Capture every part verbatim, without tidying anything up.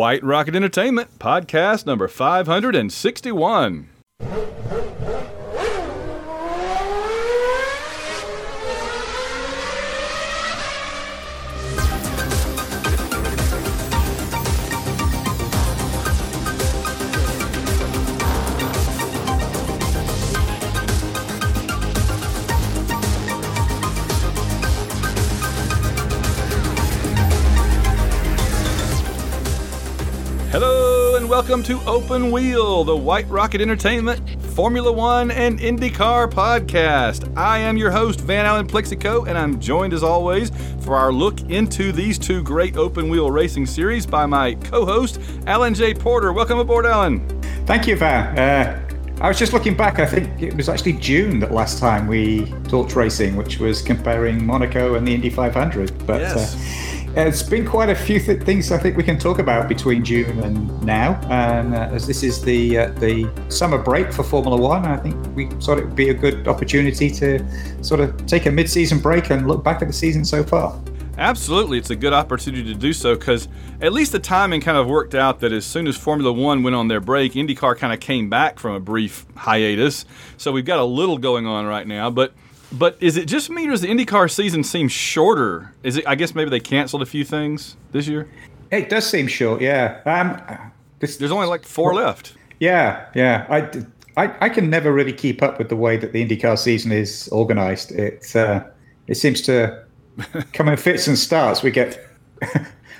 White Rocket Entertainment, podcast number five hundred sixty-one. Welcome to Open Wheel, the White Rocket Entertainment, Formula One, and IndyCar podcast. I am your host, Van Allen Plexico, and I'm joined as always for our look into these two great Open Wheel racing series by my co-host, Alan J. Porter. Welcome aboard, Alan. Thank you, Van. Uh, I was just looking back. I think it was actually June that last time we talked racing, which was comparing Monaco and the Indy five hundred. But, yes. Uh, It's been quite a few th- things I think we can talk about between June and now, and uh, as this is the uh, the summer break for Formula One, I think we thought it would be a good opportunity to sort of take a mid-season break and look back at the season so far. Absolutely, it's a good opportunity to do so because at least the timing kind of worked out that as soon as Formula One went on their break, IndyCar kind of came back from a brief hiatus, so we've got a little going on right now, but... But is it just me, or does the IndyCar season seem shorter? Is it? I guess maybe they canceled a few things this year. It does seem short, yeah. Um, this, There's only like four well, left. Yeah, yeah. I, I, I can never really keep up with the way that the IndyCar season is organized. It uh, it seems to come in fits and starts. We get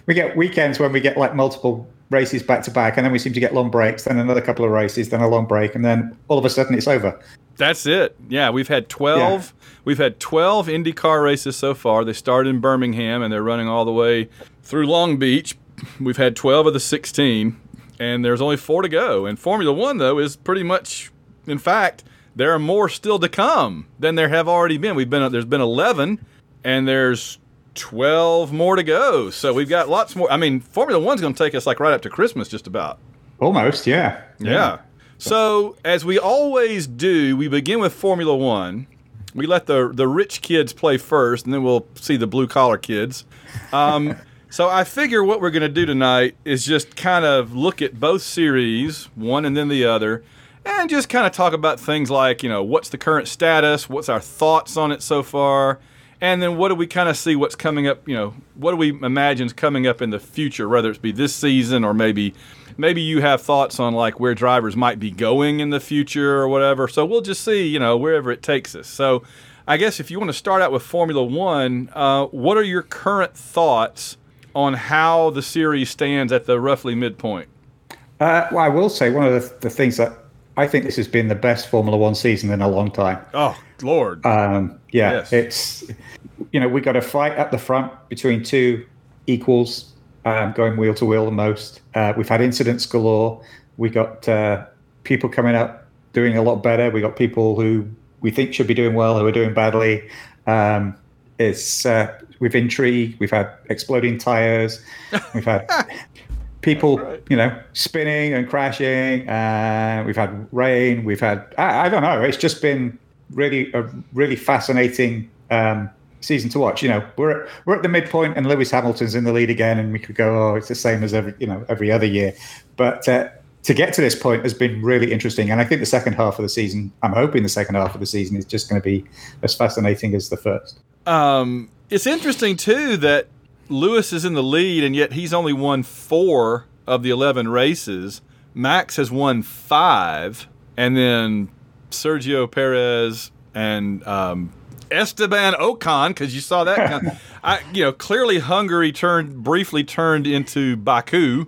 we get weekends when we get like multiple races back to back, and then we seem to get long breaks, then another couple of races, then a long break, and then all of a sudden it's over. That's it. Yeah, we've had twelve. Yeah. We've had twelve IndyCar races so far. They started in Birmingham and they're running all the way through Long Beach. We've had twelve of the sixteen, and there's only four to go. And Formula One, though, is pretty much, in fact, there are more still to come than there have already been. We've been there's been eleven, and there's twelve more to go. So we've got lots more. I mean, Formula One's going to take us like right up to Christmas, just about. Almost, yeah. Yeah. yeah. So, as we always do, we begin with Formula One. We let the the rich kids play first, and then we'll see the blue-collar kids. Um, so, I figure what we're going to do tonight is just kind of look at both series, one and then the other, and just kind of talk about things like, you know, what's the current status, what's our thoughts on it so far, and then what do we kind of see what's coming up, you know, what do we imagine's coming up in the future, whether it be this season or maybe... Maybe you have thoughts on like where drivers might be going in the future or whatever. So we'll just see, you know, wherever it takes us. So I guess if you want to start out with Formula One, uh, what are your current thoughts on how the series stands at the roughly midpoint? Uh, well, I will say one of the, the things that I think this has been the best Formula One season in a long time. Oh, Lord. Um, yeah, yes. It's, you know, we got a fight at the front between two equals. Um, going wheel to wheel the most. Uh, we've had incidents galore. We got uh, people coming up doing a lot better. We got people who we think should be doing well who are doing badly. Um, it's uh, we've intrigue. We've had exploding tires. We've had people, right. you know, spinning and crashing. Uh, we've had rain. We've had I, I don't know. It's just been really a really fascinating. Um, Season to watch. You know, we're at, we're at the midpoint, and Lewis Hamilton's in the lead again, and we could go, oh, it's the same as every you know every other year. But uh, to get to this point has been really interesting, and I think the second half of the season, I'm hoping the second half of the season is just going to be as fascinating as the first. Um, it's interesting too that Lewis is in the lead, and yet he's only won four of the eleven races. Max has won five, and then Sergio Perez and. Um, Esteban Ocon, because you saw that. Kind of, I, you know, clearly Hungary turned briefly turned into Baku.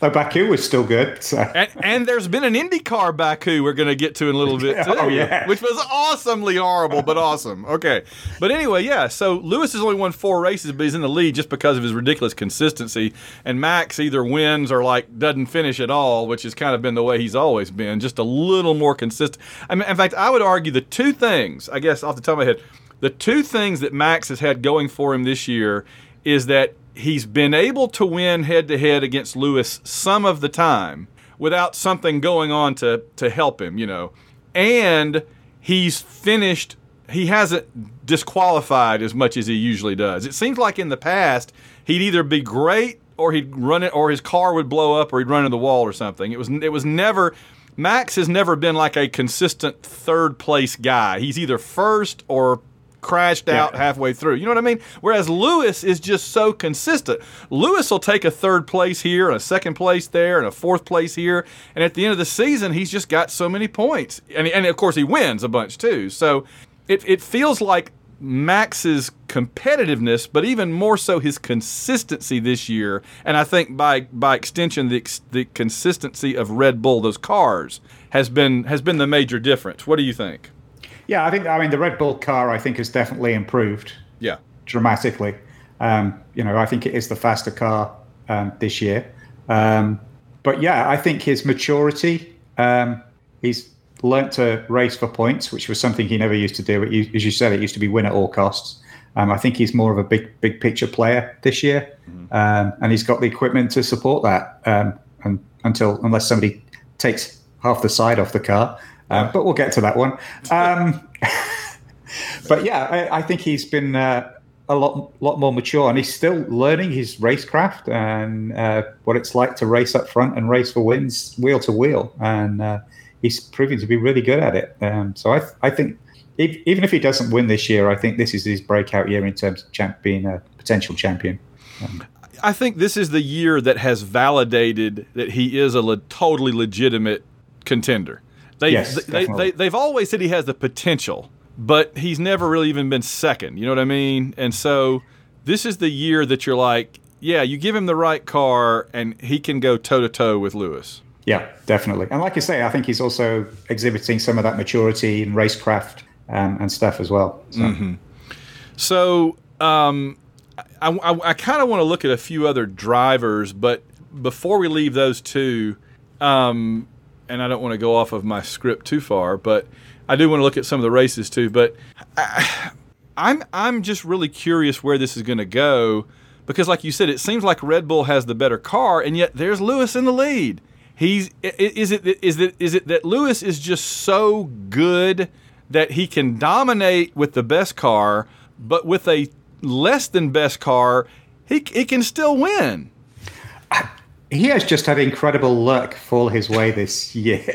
Though Baku was still good. So. And, and there's been an IndyCar Baku we're going to get to in a little bit too, oh, yeah. which was awesomely horrible, but awesome. Okay, but anyway, yeah. So Lewis has only won four races, but he's in the lead just because of his ridiculous consistency. And Max either wins or like doesn't finish at all, which has kind of been the way he's always been, just a little more consistent. I mean, in fact, I would argue the two things, I guess, off the top of my head, the two things that Max has had going for him this year is that. He's been able to win head-to-head against Lewis some of the time without something going on to, to help him, you know. And he's finished. He hasn't disqualified as much as he usually does. It seems like in the past he'd either be great or he'd run it, or his car would blow up, or he'd run into the wall or something. It was it was never. Max has never been like a consistent third place guy. He's either first or crashed out yeah. halfway through. You know what I mean? Whereas Lewis is just so consistent. Lewis will take a third place here and a second place there and a fourth place here. And at the end of the season, he's just got so many points. And, and of course, he wins a bunch too. So it, it feels like Max's competitiveness, but even more so his consistency this year, and I think by by extension the the consistency of Red Bull, those cars, has been has been the major difference. What do you think? Yeah, I think I mean the Red Bull car I think has definitely improved. Yeah, dramatically. Um, you know, I think it is the faster car um, this year. Um, but yeah, I think his maturity, um, he's learnt to race for points, which was something he never used to do. It, as you said, it used to be win at all costs. Um, I think he's more of a big, big picture player this year, mm-hmm. um, and he's got the equipment to support that. Um, and until unless somebody takes half the side off the car, um, yeah. but we'll get to that one. Um, but yeah, I, I think he's been uh, a lot, lot more mature, and he's still learning his racecraft and uh, what it's like to race up front and race for wins, wheel to wheel, and. Uh, He's proving to be really good at it. Um, so I, th- I think, if, even if he doesn't win this year, I think this is his breakout year in terms of champ- being a potential champion. Um, I think this is the year that has validated that he is a le- totally legitimate contender. They, yes, they, they, they, they've always said he has the potential, but he's never really even been second. You know what I mean? And so this is the year that you're like, yeah, you give him the right car, and he can go toe-to-toe with Lewis. Yeah, definitely. And like you say, I think he's also exhibiting some of that maturity in racecraft um, and stuff as well. So, mm-hmm. so um, I, I, I kind of want to look at a few other drivers, but before we leave those two, um, and I don't want to go off of my script too far, but I do want to look at some of the races too. But I, I'm I'm just really curious where this is going to go, because like you said, it seems like Red Bull has the better car, and yet there's Lewis in the lead. He's is it is it is it that Lewis is just so good that he can dominate with the best car, but with a less than best car, he he can still win. He has just had incredible luck fall his way this year.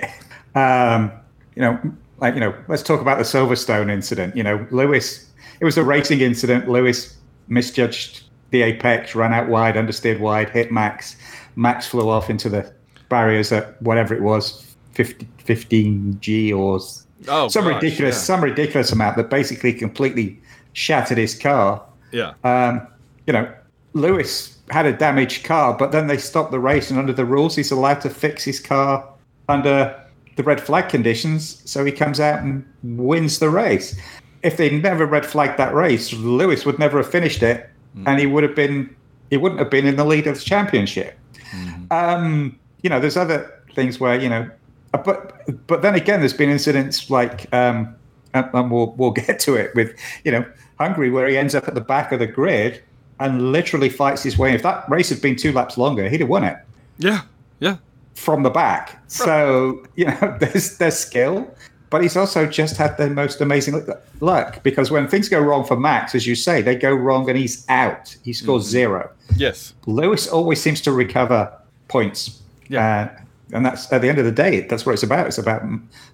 Um, you know, like you know, let's talk about the Silverstone incident. You know, Lewis, it was a racing incident. Lewis misjudged the apex, ran out wide, understeered wide, hit Max. Max flew off into the barriers at whatever it was, fifty, fifteen G or oh, some gosh, ridiculous, yeah. some ridiculous amount that basically completely shattered his car. Yeah. Um, you know, Lewis had a damaged car, but then they stopped the race, and under the rules, he's allowed to fix his car under the red flag conditions. So he comes out and wins the race. If they never red flagged that race, Lewis would never have finished it, mm-hmm. and he would have been, he wouldn't have been in the lead of the championship. Mm-hmm. Um. You know, there's other things where, you know, but but then again, there's been incidents like, um, and, and we'll we'll get to it with, you know, Hungary, where he ends up at the back of the grid and literally fights his way. If that race had been two laps longer, he'd have won it. Yeah, yeah. From the back. So, you know, there's there's skill, but he's also just had the most amazing luck, because when things go wrong for Max, as you say, they go wrong and he's out. He scores mm-hmm. zero. Yes. Lewis always seems to recover points. Yeah, uh, and that's at the end of the day, that's what it's about. It's about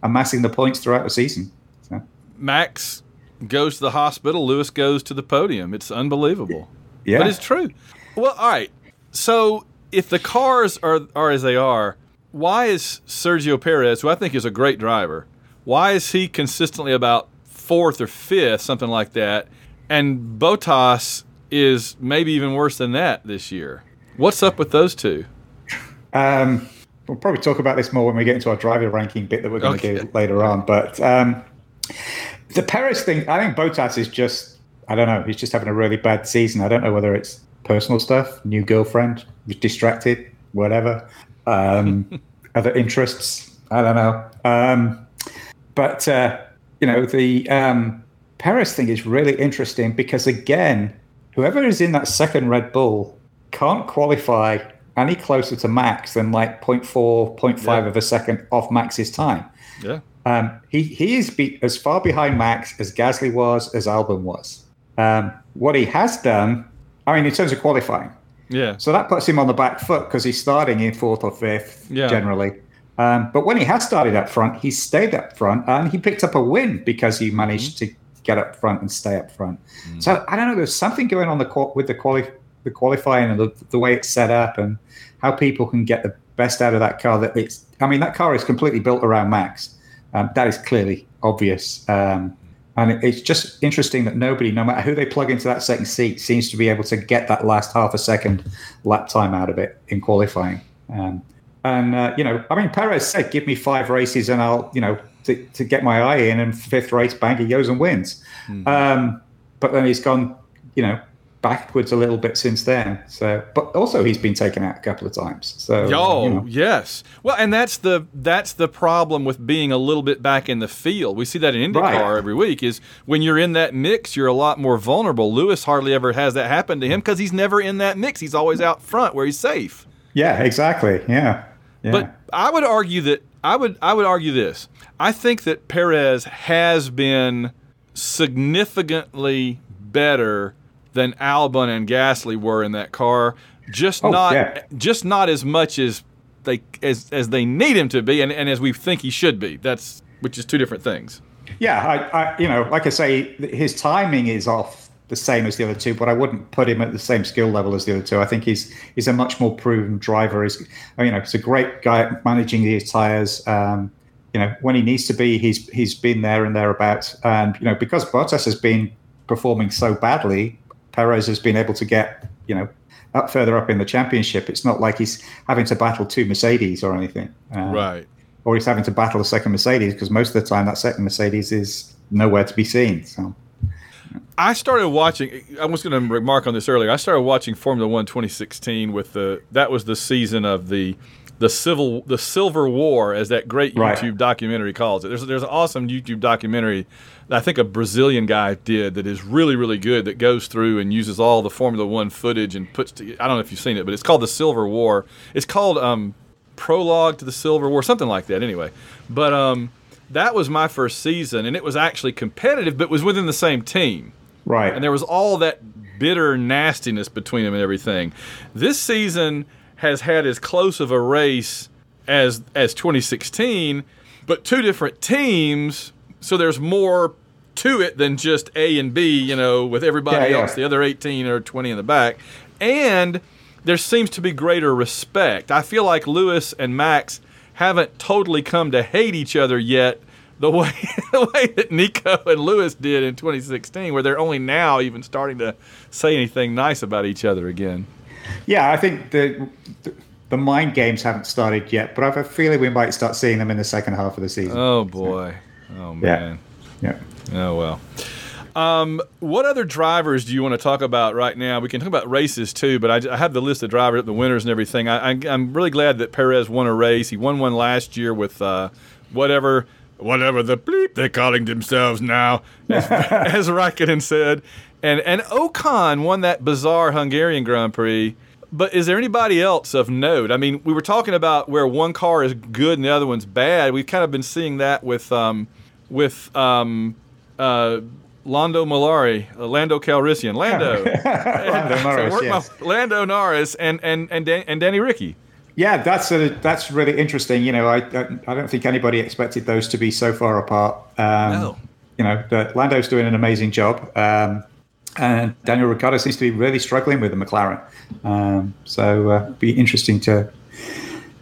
amassing the points throughout the season. So. Max goes to the hospital. Lewis goes to the podium. It's unbelievable. Yeah, but it's true. Well, all right. So if the cars are are as they are, why is Sergio Perez, who I think is a great driver, why is he consistently about fourth or fifth, something like that, and Bottas is maybe even worse than that this year? What's up with those two? Um, we'll probably talk about this more when we get into our driver ranking bit that we're going okay. to do later on. But um, the Perez thing, I think Bottas is just, I don't know, he's just having a really bad season. I don't know whether it's personal stuff, new girlfriend, distracted, whatever, um, other interests. I don't know. Um, but, uh, you know, the um, Perez thing is really interesting because, again, whoever is in that second Red Bull can't qualify any closer to Max than like zero point four, zero point five yeah. of a second off Max's time. Yeah, um, he he is be- as far behind Max as Gasly was, as Albon was. Um, what he has done, I mean, in terms of qualifying, Yeah. So that puts him on the back foot because he's starting in fourth or fifth yeah. generally. Um, but when he has started up front, he stayed up front and he picked up a win because he managed mm-hmm. to get up front and stay up front. Mm-hmm. So I don't know. There's something going on the qual- with the, quali- the qualifying and the, the way it's set up and how people can get the best out of that car. That it's. I mean, that car is completely built around Max. Um, that is clearly obvious. Um, and it, it's just interesting that nobody, no matter who they plug into that second seat, seems to be able to get that last half a second lap time out of it in qualifying. Um, and, uh, you know, I mean, Perez said, give me five races and I'll, you know, to, to get my eye in, and fifth race, bang, he goes and wins. Mm-hmm. Um, but then he's gone, you know, backwards a little bit since then. So, but also he's been taken out a couple of times. So, oh, you know. Yes. Well, and that's the that's the problem with being a little bit back in the field. We see that in IndyCar right. every week. Is when you're in that mix, you're a lot more vulnerable. Lewis hardly ever has that happen to him because he's never in that mix. He's always out front where he's safe. Yeah, exactly. Yeah. yeah. But I would argue that I would I would argue this. I think that Perez has been significantly better than Albon and Gasly were in that car, just oh, not yeah. just not as much as they as, as they need him to be, and, and as we think he should be. That's which is two different things. Yeah, I, I you know, like I say, his timing is off the same as the other two, but I wouldn't put him at the same skill level as the other two. I think he's he's a much more proven driver. He's you know he's a great guy at managing these tires. Um, you know, when he needs to be, he's he's been there and thereabouts. And you know, because Bottas has been performing so badly, Perez has been able to get, you know, up further up in the championship. It's not like he's having to battle two Mercedes or anything. Um, right. Or he's having to battle a second Mercedes, because most of the time that second Mercedes is nowhere to be seen. So, I started watching, I was going to remark on this earlier, I started watching Formula One twenty sixteen with the, that was the season of the the civil the Silver War, as that great YouTube right. documentary calls it. There's there's an awesome YouTube documentary that I think a Brazilian guy did that is really, really good, that goes through and uses all the Formula One footage and puts to, I don't know if you've seen it, but it's called The Silver War. It's called um, Prologue to the Silver War, something like that anyway. But um, that was my first season, and it was actually competitive, but it was within the same team. Right. And there was all that bitter nastiness between them and everything. This season has had as close of a race as as twenty sixteen, but two different teams, so there's more to it than just A and B, you know, with everybody yeah, else, yeah. the other eighteen or twenty in the back. And there seems to be greater respect. I feel like Lewis and Max haven't totally come to hate each other yet the way, the way that Nico and Lewis did in twenty sixteen, where they're only now even starting to say anything nice about each other again. Yeah, I think the the mind games haven't started yet, but I have a feeling we might start seeing them in the second half of the season. Oh, boy. So, oh, man. Yeah. yeah. Oh, well. Um, what other drivers do you want to talk about right now? We can talk about races, too, but I, I have the list of drivers, the winners and everything. I, I, I'm really glad that Perez won a race. He won one last year with uh, whatever whatever the bleep they're calling themselves now, as, as Raikkonen said. And and Ocon won that bizarre Hungarian Grand Prix. But is there anybody else of note? I mean, we were talking about where one car is good and the other one's bad. We've kind of been seeing that with um, with um, uh, Lando Malari, uh, Lando Calrissian, Lando, Lando Norris, so yes. my, Lando Norris, and and and Dan, and Danny Ricciardo. Yeah, that's a, that's really interesting. You know, I I don't think anybody expected those to be so far apart. Um, no, you know, the, Lando's doing an amazing job. Um, And Daniel Ricciardo seems to be really struggling with the McLaren. Um, so uh, it'll be interesting to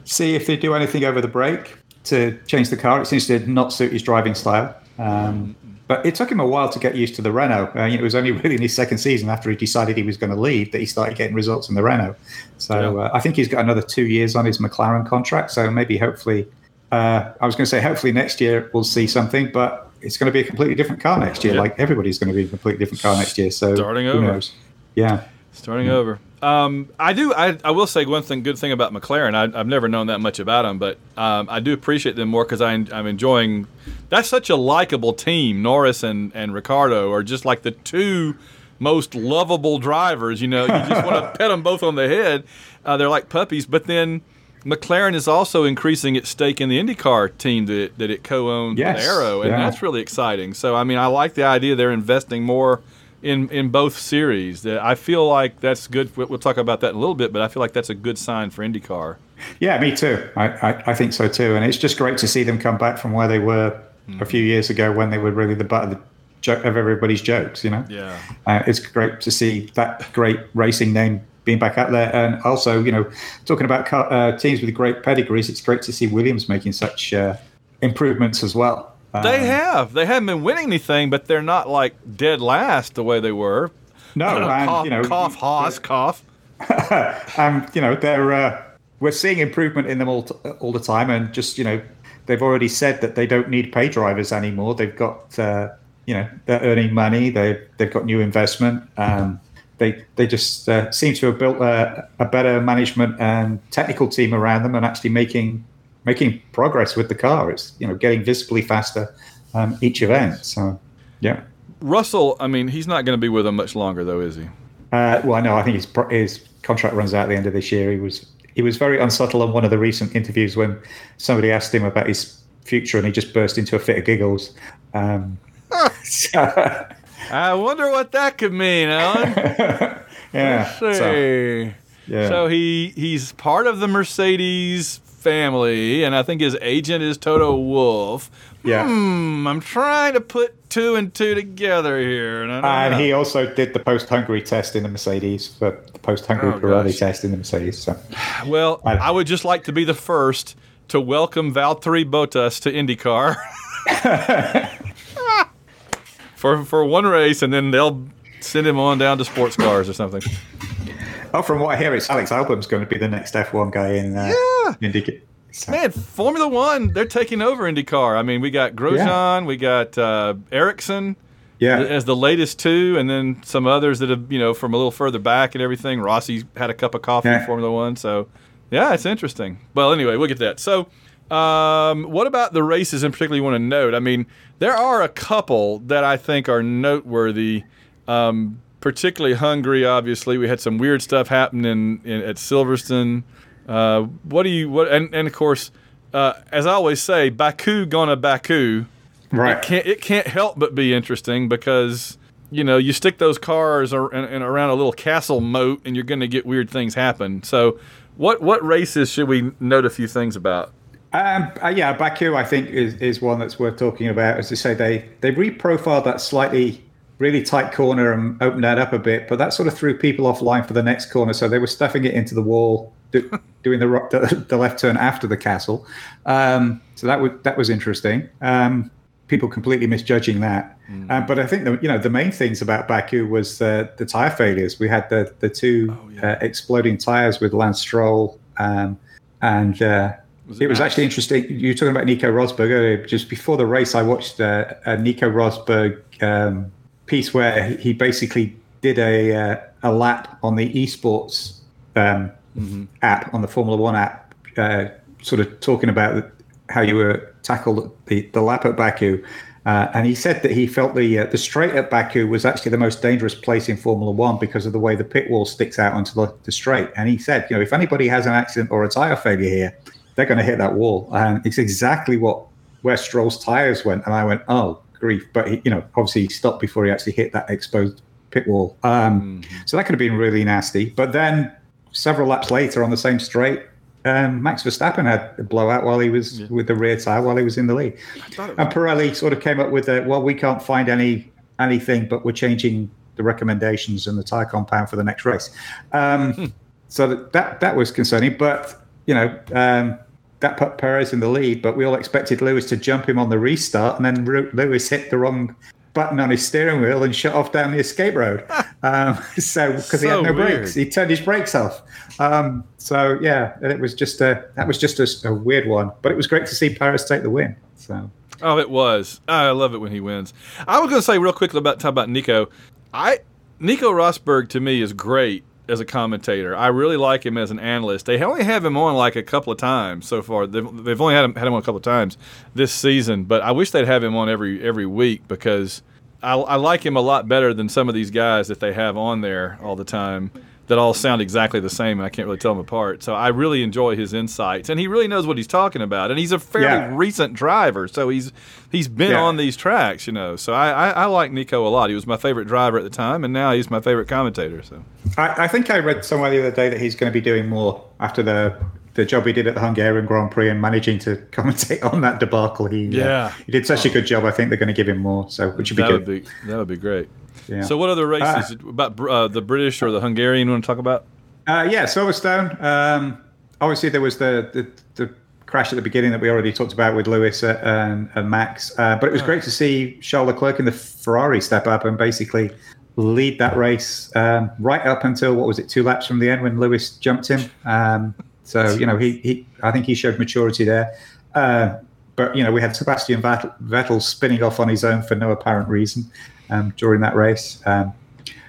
see if they do anything over the break to change the car. It seems to not suit his driving style. Um, but it took him a while to get used to the Renault. Uh, you know, it was only really in his second season after he decided he was going to leave that he started getting results in the Renault. So yeah. uh, I think he's got another two years on his McLaren contract. So maybe hopefully, uh, I was going to say hopefully next year we'll see something, but it's going to be a completely different car next year. Yep. Like everybody's going to be a completely different car next year. So starting over, who knows? yeah, starting yeah. over. Um, I do. I, I will say one thing. Good thing about McLaren. I, I've never known that much about them, but um, I do appreciate them more because I'm enjoying. That's such a likable team. Norris and and Ricciardo are just like the two most lovable drivers. You know, you just want to pet them both on the head. Uh, they're like puppies. But then McLaren is also increasing its stake in the IndyCar team that it, that it co-owns yes, with Arrow, and yeah. that's really exciting. So, I mean, I like the idea they're investing more in in both series. That I feel like that's good. We'll talk about that in a little bit, but I feel like that's a good sign for IndyCar. Yeah, me too. I, I, I think so too. And it's just great to see them come back from where they were mm. a few years ago when they were really the butt of the joke of everybody's jokes, you know? Yeah. Uh, it's great to see that great racing name being back out there. And also, you know, talking about car, uh, teams with great pedigrees, it's great to see Williams making such uh, improvements as well. Um, they have. They haven't been winning anything, but they're not like dead last the way they were. No. And, cough, you know, cough, Haas, cough. And, you know, they're... Uh, We're seeing improvement in them all t- all the time, and just, you know, they've already said that they don't need pay drivers anymore. They've got, uh, you know, they're earning money. They they've got new investment. Um, they they just uh, seem to have built a, a better management and technical team around them, and actually making making progress with the car. It's, you know, getting visibly faster um, each event. So, yeah. Russell, I mean, he's not going to be with them much longer, though, is he? Uh, well, no, I think his pro- his contract runs out at the end of this year. He was. He was very unsubtle on one of the recent interviews when somebody asked him about his future, and he just burst into a fit of giggles. Um, so. I wonder what that could mean, Alan. yeah, so, yeah. So he he's part of the Mercedes family, and I think his agent is Toto Wolff. Yeah. Hmm, I'm trying to put two and two together here. And, and he also did the post-Hungary test in the Mercedes, for the post-Hungary oh, karate gosh. test in the Mercedes. So. Well, I, I would just like to be the first to welcome Valtteri Bottas to IndyCar for for one race, and then they'll send him on down to sports cars or something. Oh, from what I hear, it's Alex Albon's going to be the next F one guy in uh, yeah. IndyCar. So. Man, Formula One, they're taking over IndyCar. I mean, we got Grosjean, yeah. we got uh, Ericsson yeah. as the latest two, and then some others that have, you know, from a little further back and everything. Rossi had a cup of coffee yeah. in Formula One. So, yeah, it's interesting. Well, anyway, we'll get to that. So, um, what about the races in particular you want to note? I mean, there are a couple that I think are noteworthy, um, particularly Hungary, obviously. We had some weird stuff happen in, in, at Silverstone. Uh, what do you what and, and of course, uh, as I always say, Baku gonna Baku. Right. It can't, it can't help but be interesting because, you know, you stick those cars ar- and, and around a little castle moat, and you're going to get weird things happen. So, what what races should we note a few things about? Um, uh, yeah, Baku I think is, is one that's worth talking about. As you say, they they reprofiled that slightly really tight corner and opened that up a bit, but that sort of threw people offline for the next corner. So they were stuffing it into the wall. Do, doing the the left turn after the castle, um, so that was that was interesting. Um, people completely misjudging that, mm. uh, but I think the, you know the main things about Baku was uh, the tire failures. We had the the two oh, yeah. uh, exploding tires with Lance Stroll, um, and uh, was it, it was nice? Actually interesting. You were talking about Nico Rosberg earlier. Just before the race, I watched uh, a Nico Rosberg um, piece where he basically did a uh, a lap on the esports. Um, Mm-hmm. app on the Formula One app, uh, sort of talking about how you were tackled the, the lap at Baku, uh, and he said that he felt the uh, the straight at Baku was actually the most dangerous place in Formula One because of the way the pit wall sticks out onto the, the straight. And he said, you know, if anybody has an accident or a tire failure here, they're going to hit that wall, and it's exactly what where Stroll's tires went. And I went, oh grief! But he, you know, obviously he stopped before he actually hit that exposed pit wall. Um, mm-hmm. So that could have been really nasty. But then. Several laps later on the same straight, um, Max Verstappen had a blowout while he was yeah. with the rear tyre while he was in the lead. And Pirelli sort of came up with, a, well, we can't find any anything, but we're changing the recommendations and the tyre compound for the next race. Um, so that, that that was concerning. But, you know, um, that put Perez in the lead, but we all expected Lewis to jump him on the restart, and then Lewis hit the wrong button on his steering wheel and shut off down the escape road. Um, so because so he had no weird. brakes, he turned his brakes off. Um, so yeah, and it was just a that was just a, a weird one. But it was great to see Paris take the win. So oh, it was. Oh, I love it when he wins. I was going to say real quickly about talk about Nico. I Nico Rosberg to me is great as a commentator. I really like him as an analyst. They only have him on like a couple of times so far. They've, they've only had him, had him on a couple of times this season, but I wish they'd have him on every every week because I, I like him a lot better than some of these guys that they have on there all the time. that all sound exactly the same, and I can't really tell them apart. So I really enjoy his insights, and he really knows what he's talking about. And he's a fairly yeah. recent driver, so he's he's been yeah. on these tracks, you know. So I, I, I like Nico a lot. He was my favorite driver at the time, and now he's my favorite commentator. So I, I think I read somewhere the other day that he's going to be doing more after the the job he did at the Hungarian Grand Prix and managing to commentate on that debacle. He yeah. uh, he did such a good job. I think they're going to give him more, so which would be that good. Would be, that would be great. Yeah. So what other races, uh, about uh, the British or the Hungarian, you want to talk about? Uh, yeah, Silverstone. Um, obviously, there was the, the, the crash at the beginning that we already talked about with Lewis uh, and, and Max. Uh, but it was oh. great to see Charles Leclerc in the Ferrari step up and basically lead that race um, right up until, what was it, two laps from the end when Lewis jumped him. Um, so, you know, he, he I think he showed maturity there. Uh, but, you know, we had Sebastian Vettel, Vettel spinning off on his own for no apparent reason. Um, during that race. Um,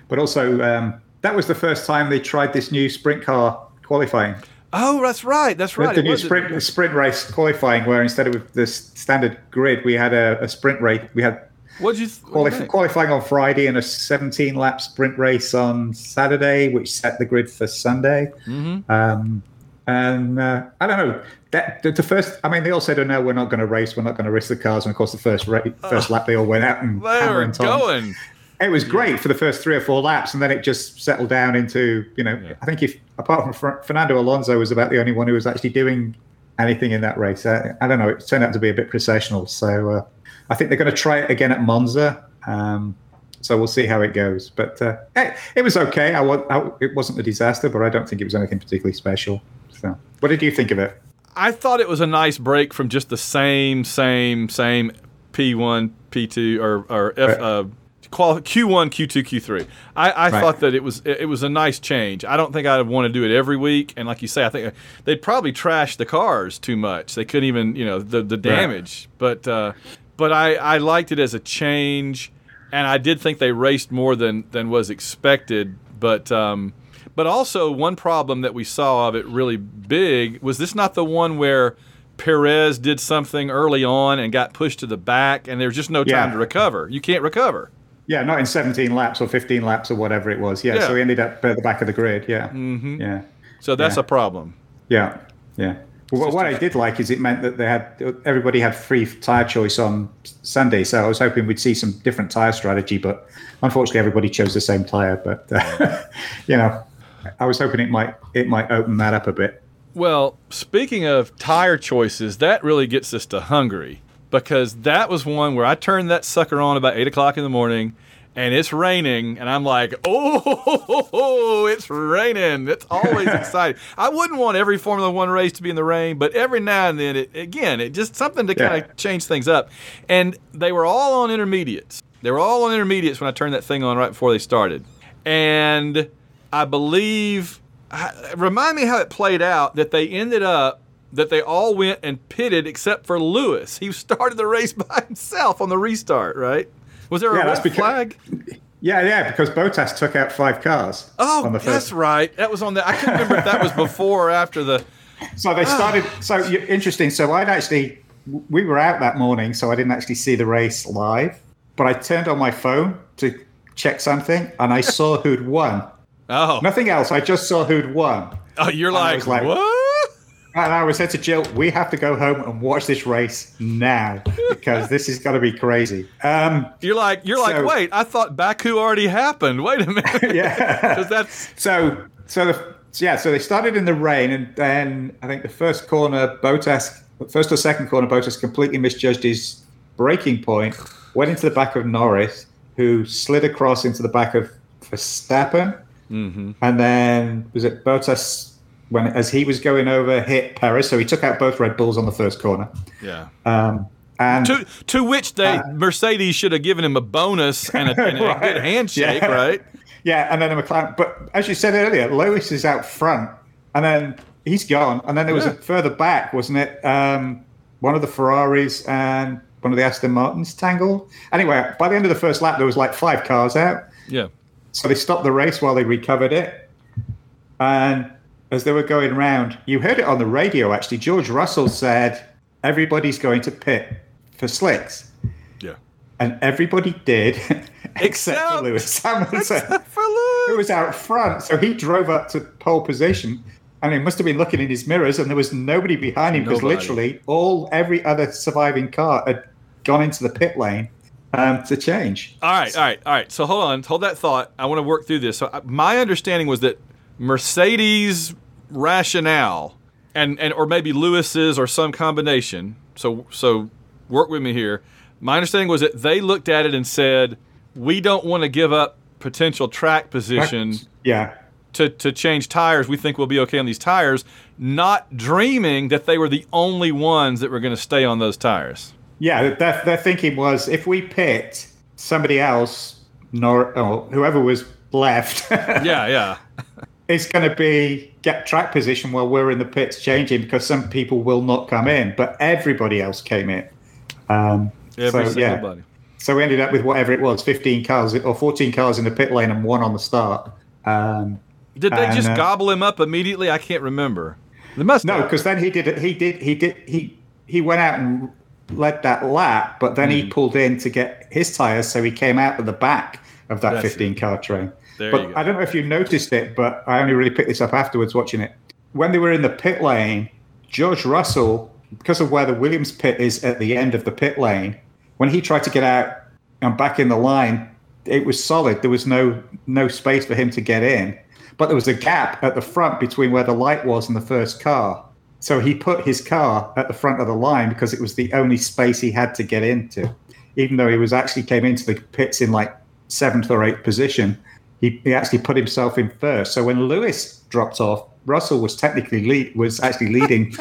but also, um, that was the first time they tried this new sprint car qualifying. Oh, that's right. That's right. The, the new sprint, a- sprint race qualifying, where instead of the standard grid, we had a, a sprint race. We had what you th- quali- what qualifying on Friday and a seventeen-lap sprint race on Saturday, which set the grid for Sunday. Mm-hmm. Um, and uh, I don't know. That, the first, I mean, they all said, "Oh no, we're not going to race. We're not going to risk the cars." And of course, the first ra- first uh, lap, they all went out and hammer and tongs. Going. It was great yeah. for the first three or four laps, and then it just settled down into, you know. Yeah. I think if apart from Fernando Alonso was about the only one who was actually doing anything in that race. I, I don't know. It turned out to be a bit processional. So uh, I think they're going to try it again at Monza. Um, so we'll see how it goes. But uh, it, it was okay. I, I, it wasn't a disaster, but I don't think it was anything particularly special. So, what did you think of it? I thought it was a nice break from just the same, same, same P one, P two, or or F, uh, Q one, Q two, Q three. I, I right. thought that it was it was a nice change. I don't think I'd want to do it every week. And like you say, I think they'd probably trash the cars too much. They couldn't even, you know, the the damage. Right. But uh, but I, I liked it as a change, and I did think they raced more than than was expected. But um, But also, one problem that we saw of it really big was this not the one where Perez did something early on and got pushed to the back, and there's just no time yeah. to recover. You can't recover. Yeah, not in seventeen laps or fifteen laps or whatever it was. Yeah, yeah. So he ended up at the back of the grid. Yeah, mm-hmm. yeah. So that's yeah. a problem. Yeah, yeah. Well, what I did like is it meant that they had everybody had free tire choice on Sunday, so I was hoping we'd see some different tire strategy, but unfortunately, everybody chose the same tire. But uh, you know. I was hoping it might it might open that up a bit. Well, speaking of tire choices, that really gets us to Hungary, because that was one where I turned that sucker on about eight o'clock in the morning, and it's raining, and I'm like, oh, it's raining. It's always exciting. I wouldn't want every Formula One race to be in the rain, but every now and then, it, again, it just something to yeah. kind of change things up. And they were all on intermediates. They were all on intermediates when I turned that thing on right before they started, and I believe, remind me how it played out, that they ended up, that they all went and pitted except for Lewis. He started the race by himself on the restart, right? Was there yeah, a red because, flag? Yeah, yeah, because Bottas took out five cars. Oh, on the first. That's right. That was on the, I can't remember if that was before or after the. So they started, oh. so interesting. So I'd actually, we were out that morning, so I didn't actually see the race live. But I turned on my phone to check something, and I saw who'd won. Oh. Nothing else. I just saw who'd won. Oh, you're like, like, what? And I was said to Jill, we have to go home and watch this race now, because this is going to be crazy. Um, you're like, you're so, like, wait, I thought Baku already happened. Wait a minute. Yeah. 'Cause that's... So, so the, yeah, so they started in the rain, and then I think the first corner, Bottas, first or second corner, Bottas completely misjudged his braking point, went into the back of Norris, who slid across into the back of Verstappen. Mm-hmm. And then was it Bottas when as he was going over hit Perez, so he took out both Red Bulls on the first corner. Yeah. Um, and to to which they uh, Mercedes should have given him a bonus and a, and a right. good handshake, yeah. right? Yeah, and then a McLaren. But as you said earlier, Lewis is out front, and then he's gone. And then there was yeah. a further back, wasn't it? Um, one of the Ferraris and one of the Aston Martins tangled. Anyway, by the end of the first lap, there was like five cars out. Yeah. So they stopped the race while they recovered it. And as they were going round, you heard it on the radio, actually. George Russell said, everybody's going to pit for slicks. Yeah. And everybody did, except, except for Lewis Hamilton. Except for Lewis. who was out front. So he drove up to pole position, and he must have been looking in his mirrors, and there was nobody behind him because literally all every other surviving car had gone into the pit lane um, to change. All right, all right, all right. So hold on, hold that thought. I want to work through this. So my understanding was that Mercedes' rationale, and, and or maybe Lewis's or some combination. So so work with me here. My understanding was that they looked at it and said, we don't want to give up potential track position yeah. to, to change tires. We think we'll be okay on these tires, not dreaming that they were the only ones that were going to stay on those tires. Yeah, their, their thinking was, if we pit somebody else, nor, or whoever was left, yeah, yeah, it's going to be get track position while we're in the pits changing because some people will not come in, but everybody else came in. Um, Every so, single yeah. body. So we ended up with whatever it was, fifteen cars or fourteen cars in the pit lane and one on the start. Um, did they and, just uh, gobble him up immediately? I can't remember. They must no, because then he did. He did. He did. He he went out and led that lap, but then mm. he pulled in to get his tires, so he came out at the back of that fifteen-car train. There but you go. I don't know if you noticed it, but I only really picked this up afterwards watching it. When they were in the pit lane, George Russell, because of where the Williams pit is at the end of the pit lane, when he tried to get out and back in the line, it was solid. There was no no space for him to get in. But there was a gap at the front between where the light was and the first car. So he put his car at the front of the line because it was the only space he had to get into. Even though he was actually came into the pits in like seventh or eighth position, he, he actually put himself in first. So when Lewis dropped off, Russell was technically lead, was actually leading,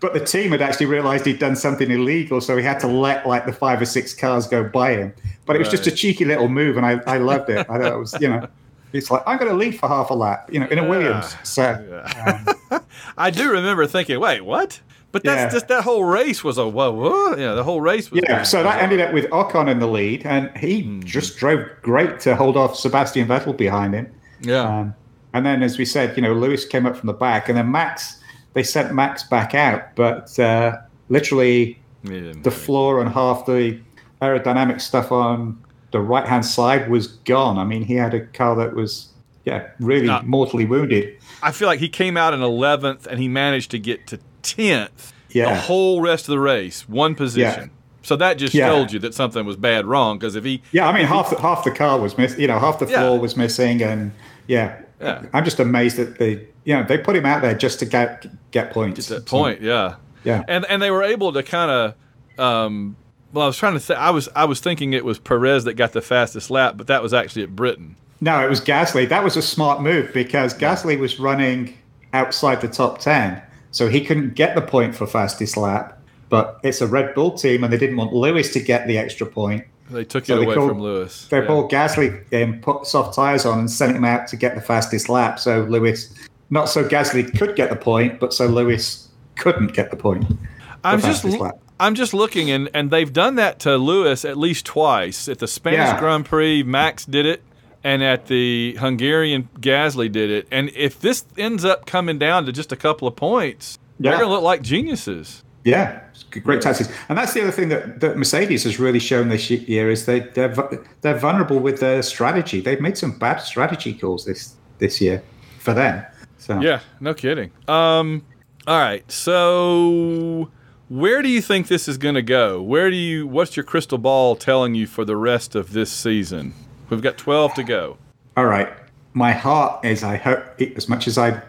but the team had actually realized he'd done something illegal, so he had to let like the five or six cars go by him. But it was right. just a cheeky little move, and I, I loved it. I thought it was, you know, it's like I'm going to lead for half a lap, you know, in a yeah. Williams. So yeah. um, I do remember thinking, wait, what? But that's yeah. just that whole race was a whoa, whoa. You know, the whole race was yeah. So that ended up with Ocon in the lead, and he mm. just drove great to hold off Sebastian Vettel behind him. Yeah. Um, And then, as we said, you know, Lewis came up from the back, and then Max, they sent Max back out, but uh, literally yeah, the floor and half the aerodynamic stuff on the right-hand side was gone. I mean, he had a car that was, yeah, really uh, mortally wounded. I feel like he came out in eleventh, and he managed to get to tenth yeah. the whole rest of the race, one position. Yeah. So that just yeah. told you that something was bad wrong, because if he... Yeah, I mean, half the, half the car was missing, you know, half the floor yeah. was missing, and, yeah... Yeah. I'm just amazed that they, you know, they put him out there just to get get points. Just that point, so, yeah, yeah. And and they were able to kind of, um, well, I was trying to say, I was I was thinking it was Perez that got the fastest lap, but that was actually at Britain. No, it was Gasly. That was a smart move because Gasly was running outside the top ten, so he couldn't get the point for fastest lap. But it's a Red Bull team, and they didn't want Lewis to get the extra point. They took so it they away called, from Lewis. They yeah. pulled Gasly in, put soft tyres on, and sent him out to get the fastest lap. So Lewis, not so Gasly could get the point, but so Lewis couldn't get the point. I'm the just, lap. I'm just looking, and, and they've done that to Lewis at least twice. At the Spanish yeah. Grand Prix, Max did it, and at the Hungarian, Gasly did it. And if this ends up coming down to just a couple of points, yeah. they're going to look like geniuses. Yeah, great tactics. And that's the other thing that, that Mercedes has really shown this year is they, they're they're vulnerable with their strategy. They've made some bad strategy calls this, this year for them. So yeah, no kidding. Um, all right, so where do you think this is going to go? Where do you? What's your crystal ball telling you for the rest of this season? We've got twelve to go. All right, my heart is I hope as much as I.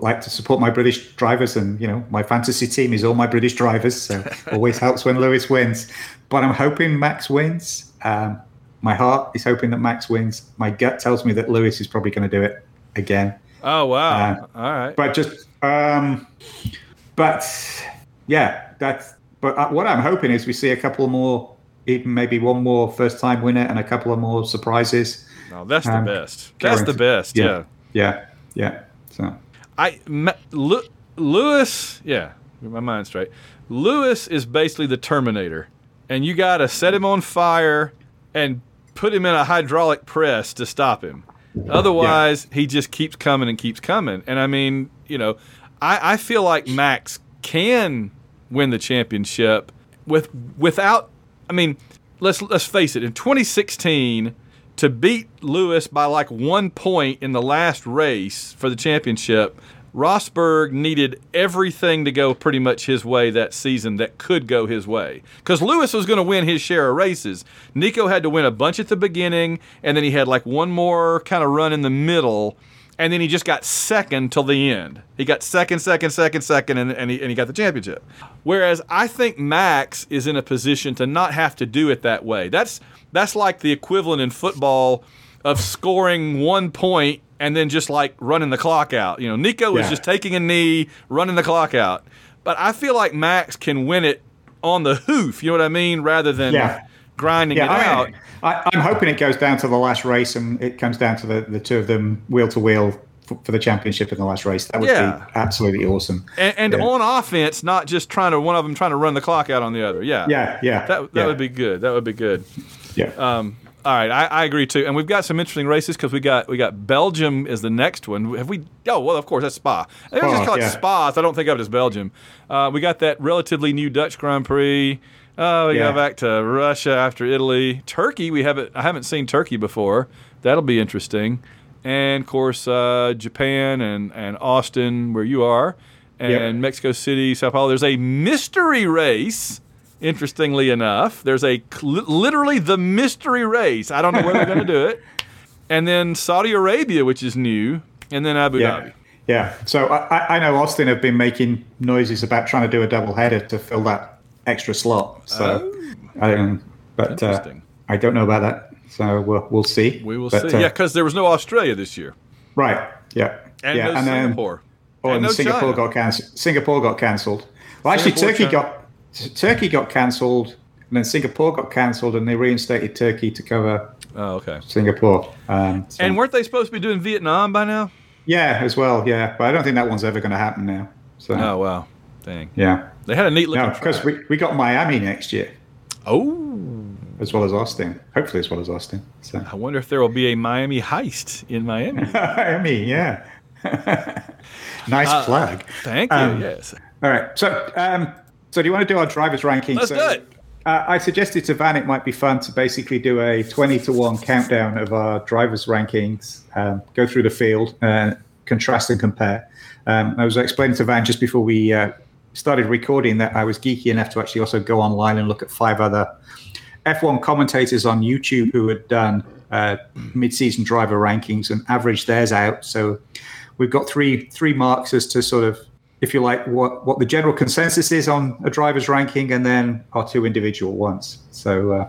like to support my British drivers, and you know my fantasy team is all my British drivers, so always helps when Lewis wins, but I'm hoping Max wins. Um my heart is hoping that Max wins. My gut tells me that Lewis is probably going to do it again. Oh wow. Uh, all right, but just um but yeah that's but what I'm hoping is we see a couple more, even maybe one more first time winner and a couple of more surprises. No, that's um, the best that's current. the best yeah yeah yeah, yeah. So I, Lewis, yeah, my mind's straight. Lewis is basically the Terminator, and you got to set him on fire and put him in a hydraulic press to stop him. Otherwise, yeah. he just keeps coming and keeps coming. And, I mean, you know, I, I feel like Max can win the championship with without – I mean, let's let's face it. In twenty sixteen, to beat Lewis by like one point in the last race for the championship, Rosberg needed everything to go pretty much his way that season that could go his way. Because Lewis was going to win his share of races. Nico had to win a bunch at the beginning, and then he had like one more kind of run in the middle, and then he just got second till the end. He got second, second, second, second, and, and, he, and he got the championship. Whereas I think Max is in a position to not have to do it that way. That's, that's like the equivalent in football of scoring one point and then just like running the clock out. You know, Nico yeah. is just taking a knee, running the clock out. But I feel like Max can win it on the hoof, you know what I mean, rather than yeah. grinding yeah, it I out. Mean, I, I'm hoping it goes down to the last race and it comes down to the, the two of them wheel to wheel for the championship in the last race. That would yeah. be absolutely awesome. And, and yeah. on offense, not just trying to one of them trying to run the clock out on the other. Yeah, yeah, yeah. That that yeah. would be good. That would be good. Yeah. Um, All right, I, I agree too, and we've got some interesting races because we got we got Belgium as the next one. Have we? Oh well, of course that's Spa. I think oh, we just call yeah. it Spa. So I don't think of it as Belgium. Uh, we got that relatively new Dutch Grand Prix. Uh, we yeah. go back to Russia after Italy, Turkey. We haven't I haven't seen Turkey before. That'll be interesting, and of course uh, Japan and, and Austin where you are, and yep. Mexico City, Sao Paulo. There's a mystery race. Interestingly enough, there's a literally the mystery race. I don't know where they're going to do it. And then Saudi Arabia, which is new, and then Abu yeah. Dhabi. Yeah. So I, I know Austin have been making noises about trying to do a double header to fill that extra slot. So, oh, I don't, but uh, I don't know about that. So we'll, we'll see. We will but, see. Uh, yeah, because there was no Australia this year. Right. Yeah. And yeah. no and Singapore. Then, oh, and, and no Singapore China. got cancelled. Singapore got cancelled. Well, actually, Singapore, Turkey China. got. So Turkey got cancelled, and then Singapore got cancelled, and they reinstated Turkey to cover oh, okay. Singapore. Um, so. And weren't they supposed to be doing Vietnam by now? Yeah, as well, yeah. But I don't think that one's ever going to happen now. So. Oh, wow. Dang. Yeah. They had a neat looking no, track. Because we, we got Miami next year. Oh. As well as Austin. Hopefully as well as Austin. So. I wonder if there will be a Miami heist in Miami. Miami, yeah. Nice uh, plug. Thank you, um, yes. All right. So... Um, So do you want to do our drivers' ranking? Let's so, do it. Uh, I suggested to Van it might be fun to basically do a twenty to one countdown of our drivers' rankings, um, go through the field, uh, contrast and compare. Um, I was explaining to Van just before we uh, started recording that I was geeky enough to actually also go online and look at five other F one commentators on YouTube who had done uh, mid-season driver rankings and averaged theirs out. So we've got three three marks as to sort of, if you like, what, what the general consensus is on a driver's ranking and then our two individual ones. So, uh,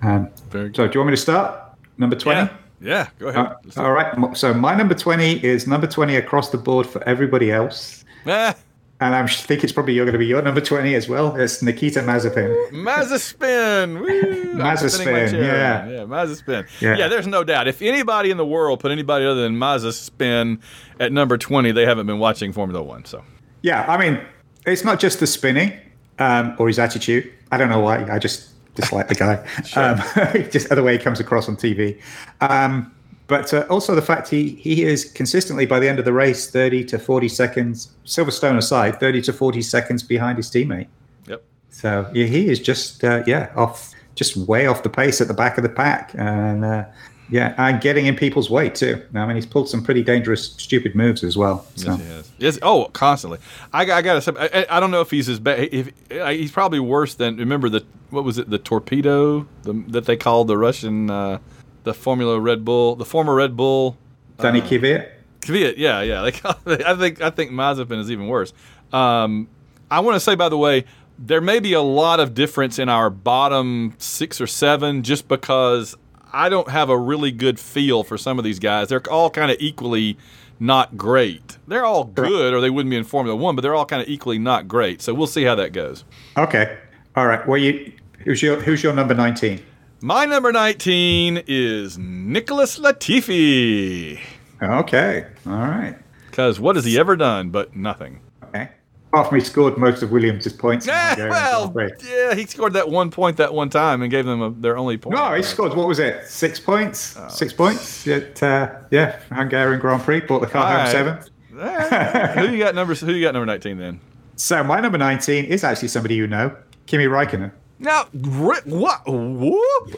um, so do you want me to start? Number twenty? Yeah, yeah go ahead. Uh, all right. So my number twenty is number twenty across the board for everybody else. Ah. And I think it's probably you're going to be your number twenty as well. It's Nikita Mazepin. Mazepin. Woo. Mazepin, yeah. Yeah, Mazepin. Yeah. yeah, there's no doubt. If anybody in the world put anybody other than Mazepin at number twenty, they haven't been watching Formula One. So. Yeah, I mean, it's not just the spinning um, or his attitude. I don't know why. I just dislike the guy. Sure. Um, just the way he comes across on T V. Um, But uh, also the fact he, he is consistently, by the end of the race, thirty to forty seconds, Silverstone aside, thirty to forty seconds behind his teammate. Yep. So yeah, he is just, uh, yeah, off, just way off the pace at the back of the pack. And uh, yeah, and getting in people's way too. I mean, he's pulled some pretty dangerous, stupid moves as well. So. Yes, he has. Yes, oh, constantly. I, I got to say, I, I don't know if he's as bad. If, he's probably worse than, remember, the what was it, the torpedo the, that they called the Russian... Uh, The Formula Red Bull, the former Red Bull, Danny uh, Kvyat. Kvyat, yeah, yeah. Like, I think I think Mazepin is even worse. Um, I want to say, by the way, there may be a lot of difference in our bottom six or seven, just because I don't have a really good feel for some of these guys. They're all kind of equally not great. They're all good, or they wouldn't be in Formula One. But they're all kind of equally not great. So we'll see how that goes. Okay, all right. Well, you who's your who's your number nineteen? My number nineteen is Nicholas Latifi. Okay. All right. Because what has he ever done but nothing? Okay. Apart from he scored most of Williams' points. Yeah, well, yeah, he scored that one point that one time and gave them a, their only point. No, he scored, what was it, six points? Oh. Six points? At, uh, yeah, Hungarian Grand Prix, bought the car All home right. seventh. Right. who you got number? Who you got number nineteen then? So my number nineteen is actually somebody you know, Kimi Räikkönen. Now, what? Whoop.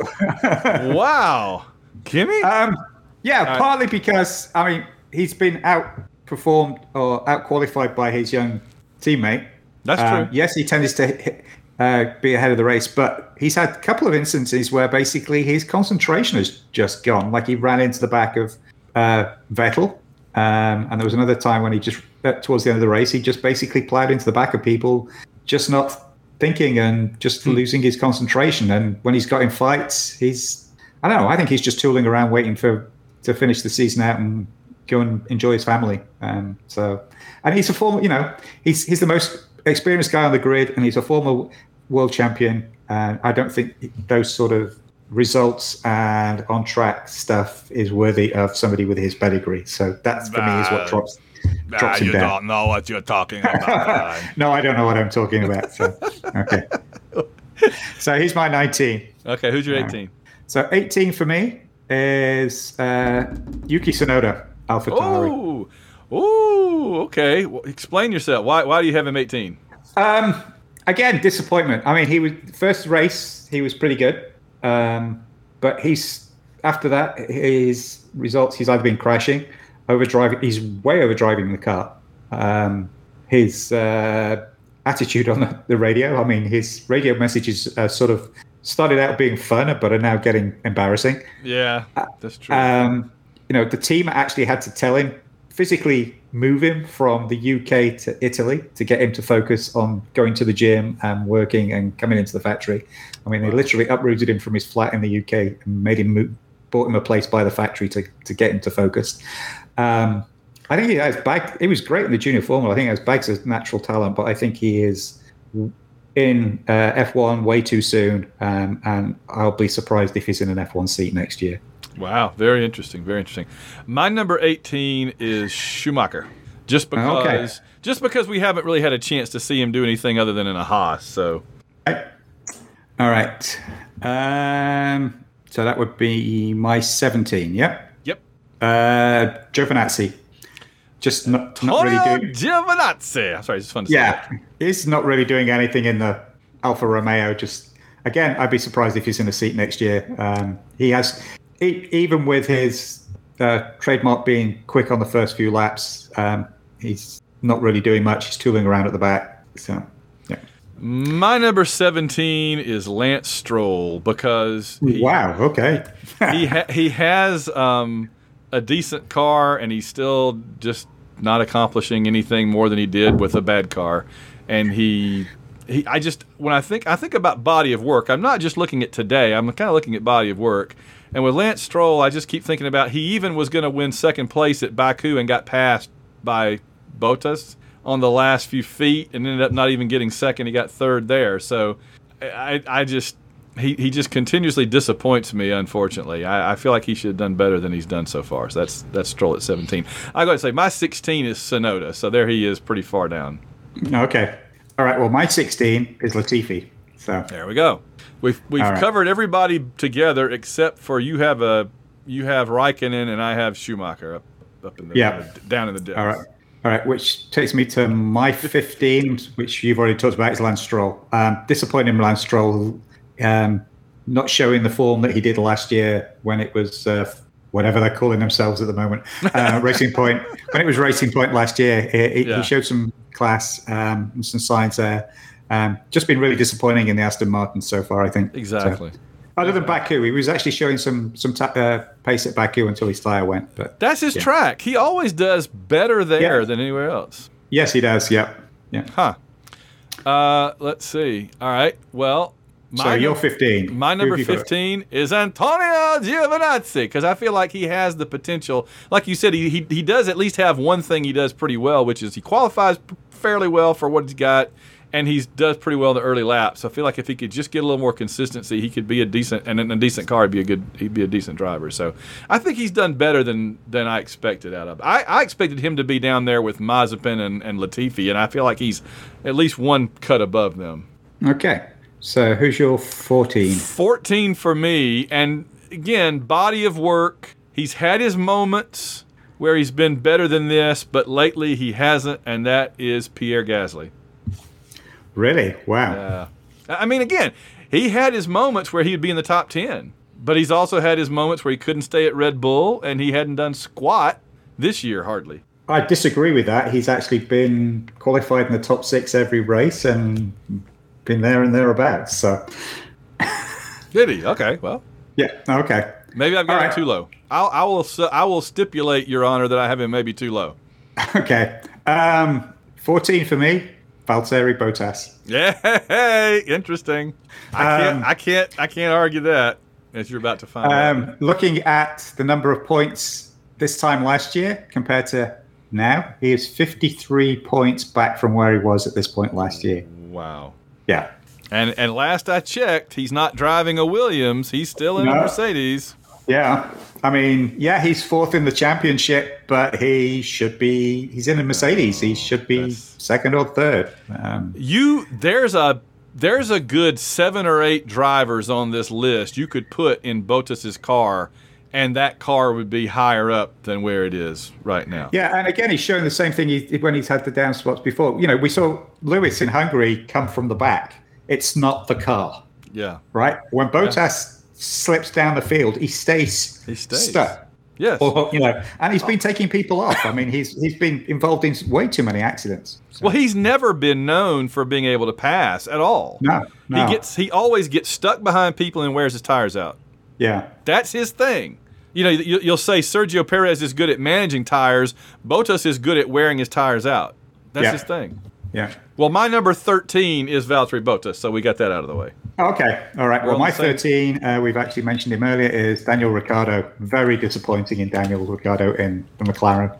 Wow. Kimi? Um, yeah, uh, partly because, I mean, he's been outperformed or outqualified by his young teammate. That's um, true. Yes, he tends to uh, be ahead of the race, but he's had a couple of instances where basically his concentration has just gone. Like he ran into the back of uh, Vettel. Um, and there was another time when he just, towards the end of the race, he just basically plowed into the back of people, just not thinking and just mm. losing his concentration. And when he's got in fights, he's, I don't know, I think he's just tooling around waiting for to finish the season out and go and enjoy his family. Um, so, and he's a former, you know, he's he's the most experienced guy on the grid, and he's a former world champion. And I don't think those sort of results and on-track stuff is worthy of somebody with his pedigree. So that's, for nah, me, is what drops, nah, drops him you down. You don't know what you're talking about. No, I don't know what I'm talking about. So, okay. So he's my nineteen. Okay, who's your eighteen? Um, so eighteen for me is uh, Yuki Tsunoda, AlphaTauri. Ooh, ooh, okay. Well, explain yourself. Why Why do you have him eighteen? Um, again, disappointment. I mean, he was first race, he was pretty good. Um, but he's after that, his results, he's either been crashing, overdriving, he's way overdriving the car. Um, his uh, attitude on the, the radio, I mean, his radio messages uh, sort of started out being fun, but are now getting embarrassing. Yeah, that's true. Um, you know, the team actually had to tell him, physically move him from the U K to Italy to get him to focus on going to the gym and working and coming into the factory. I mean, they literally uprooted him from his flat in the U K and made him move, bought him a place by the factory to, to get him to focus. Um, I think he has bags. He was great in the junior formula. I think he has bags of natural talent, but I think he is in uh, F one way too soon. Um, and I'll be surprised if he's in an F one seat next year. Wow, very interesting, very interesting. My number eighteen is Schumacher, just because okay. just because we haven't really had a chance to see him do anything other than in a Haas. So, all right, um, so that would be my seventeen. Yep, yep. Uh, Giovinazzi, just not, not really doing Giovinazzi. I'm sorry, it's fun to yeah, say. Yeah, he's not really doing anything in the Alfa Romeo. Just again, I'd be surprised if he's in a seat next year. Um, he has. Even with his uh, trademark being quick on the first few laps, um, he's not really doing much. He's tooling around at the back. So, yeah. My number seventeen is Lance Stroll because he, wow, okay, he ha- he has um, a decent car and he's still just not accomplishing anything more than he did with a bad car, and he. He, I just when I think I think about body of work, I'm not just looking at today. I'm kind of looking at body of work. And with Lance Stroll, I just keep thinking about he even was going to win second place at Baku and got passed by Bottas on the last few feet and ended up not even getting second. He got third there. So I, I just he, he just continuously disappoints me. Unfortunately, I, I feel like he should have done better than he's done so far. So that's that's Stroll at seventeen. I got to say my sixteen is Sonoda. So there he is, pretty far down. Okay. All right, well, my sixteen is Latifi. So there we go. We've we've right. covered everybody together except for you have a you have Raikkonen and I have Schumacher up up in the yeah. uh, down in the depths. All right, all right, which takes me to my fifteen, which you've already talked about, is Lance Stroll. Um, disappointing Lance Stroll, um, not showing the form that he did last year when it was. Uh, whatever they're calling themselves at the moment, uh, Racing Point. When it was Racing Point last year, he, yeah. he showed some class um, and some signs there. Um, just been really disappointing in the Aston Martin so far, I think. Exactly. So, other yeah. than Baku, he was actually showing some some ta- uh, pace at Baku until his tyre went. But that's his yeah. track. He always does better there yeah. than anywhere else. Yes, he does, yeah. yeah. Huh. Uh, let's see. All right, well... My so you're fifteen. My number fifteen is Antonio Giovinazzi because I feel like he has the potential. Like you said, he, he he does at least have one thing he does pretty well, which is he qualifies fairly well for what he's got, and he does pretty well in the early laps. So I feel like if he could just get a little more consistency, he could be a decent and in a decent car. He'd be a good. He'd be a decent driver. So I think he's done better than than I expected out of. I, I expected him to be down there with Mazepin and, and Latifi, and I feel like he's at least one cut above them. Okay. So who's your fourteen? fourteen for me. And, again, body of work. He's had his moments where he's been better than this, but lately he hasn't, and that is Pierre Gasly. Really? Wow. Yeah. I mean, again, he had his moments where he'd be in the top ten, But he's also had his moments where he couldn't stay at Red Bull, and he hadn't done squat this year, hardly. I disagree with that. He's actually been qualified in the top six every race and been there and thereabouts. So. Did he? Okay, well. Yeah, okay. Maybe I've got him right. too low. I'll, I will I will stipulate, Your Honor, that I have him maybe too low. Okay. Um, fourteen for me, Valtteri Bottas. Yeah, hey, interesting. I can't, um, I can't I can't argue that, as you're about to find um, out. Looking at the number of points this time last year compared to now, he is fifty-three points back from where he was at this point last year. Wow. Yeah. And and last I checked, he's not driving a Williams. He's still in no. a Mercedes. Yeah. I mean, yeah, he's fourth in the championship, but he should be, he's in a Mercedes. He should be That's... second or third. Um, you, there's a, there's a good seven or eight drivers on this list you could put in Bottas's car, and that car would be higher up than where it is right now. Yeah, and again, he's showing the same thing he, when he's had the down spots before. You know, we saw Lewis in Hungary come from the back. It's not the car. Yeah. Right? When Bottas yeah. slips down the field, he stays, he stays. stuck. Yes. Or, you know, and he's been taking people off. I mean, he's he's been involved in way too many accidents. So. Well, he's never been known for being able to pass at all. No, no. He gets he always gets stuck behind people and wears his tires out. Yeah. That's his thing. You know, you'll say Sergio Perez is good at managing tires. Bottas is good at wearing his tires out. That's yeah. his thing. Yeah. Well, my number thirteen is Valtteri Bottas, so we got that out of the way. Okay. All right. We're well, my thirteen, uh, we've actually mentioned him earlier, is Daniel Ricciardo. Very disappointing in Daniel Ricciardo in the McLaren.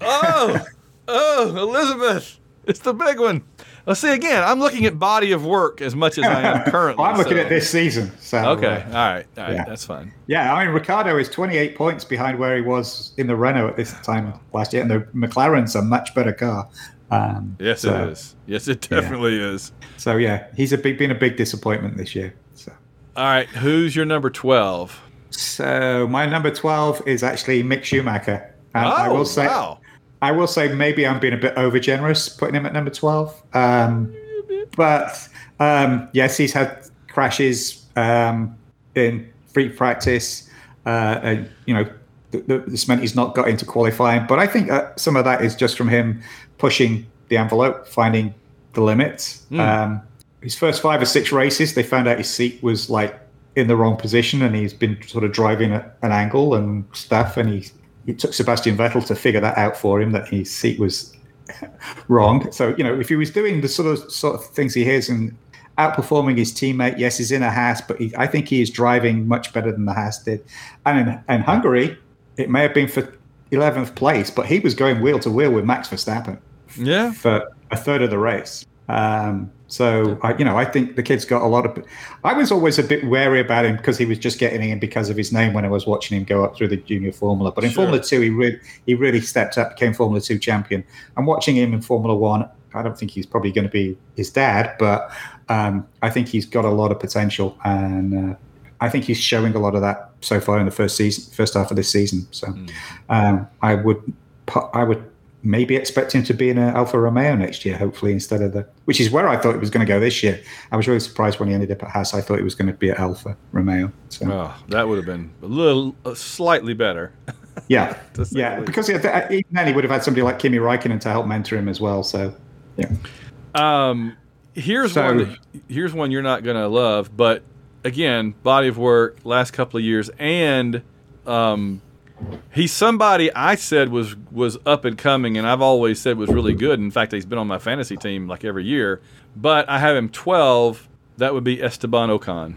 Oh, oh, Elizabeth. It's the big one. Let's see, again, I'm looking at body of work as much as I am currently. well, I'm looking so. at this season. So, okay. Uh, all right. All right. Yeah. That's fine. Yeah. I mean, Ricciardo is twenty-eight points behind where he was in the Renault at this time last year, and the McLaren's a much better car. Um, yes, so, it is. Yes, it definitely yeah. is. So, yeah, he's a big, been a big disappointment this year. So, all right, who's your number twelve? So, my number twelve is actually Mick Schumacher. Um, oh, I will say, wow. I will say maybe I'm being a bit overgenerous putting him at number twelve. Um, but, um, yes, he's had crashes um, in free practice. Uh, and, you know, this meant he's not got into qualifying. But I think uh, some of that is just from him pushing the envelope, finding the limits. Mm. Um, his first five or six races, they found out his seat was like in the wrong position, and he's been sort of driving at an angle and stuff. And he, it took Sebastian Vettel to figure that out for him, that his seat was wrong. So, you know, if he was doing the sort of sort of things he is and outperforming his teammate, yes, he's in a Haas, but he, I think he is driving much better than the Haas did. And in, in Hungary, it may have been for eleventh place, but he was going wheel to wheel with Max Verstappen. Yeah, for a third of the race. Um, so, I, you know, I think the kid's got a lot of... I was always a bit wary about him because he was just getting in because of his name when I was watching him go up through the junior formula. But in sure. Formula two, he, re- he really stepped up, became Formula two champion. And watching him in Formula one, I don't think he's probably going to be his dad, but um, I think he's got a lot of potential. And uh, I think he's showing a lot of that so far in the first season, first half of this season. So mm. um, I would... I would maybe expect him to be in an Alfa Romeo next year, hopefully, instead of the... Which is where I thought it was going to go this year. I was really surprised when he ended up at Haas. I thought it was going to be at Alfa Romeo. So. Oh, that would have been a little, uh, slightly better. Yeah, yeah, because even then he would have had somebody like Kimi Räikkönen to help mentor him as well. So, yeah. Um, here's so, one. That, here's one you're not going to love, but again, body of work, last couple of years, and... Um, he's somebody I said was was up and coming, and I've always said was really good. In fact, he's been on my fantasy team like every year. But I have him twelve. That would be Esteban Ocon.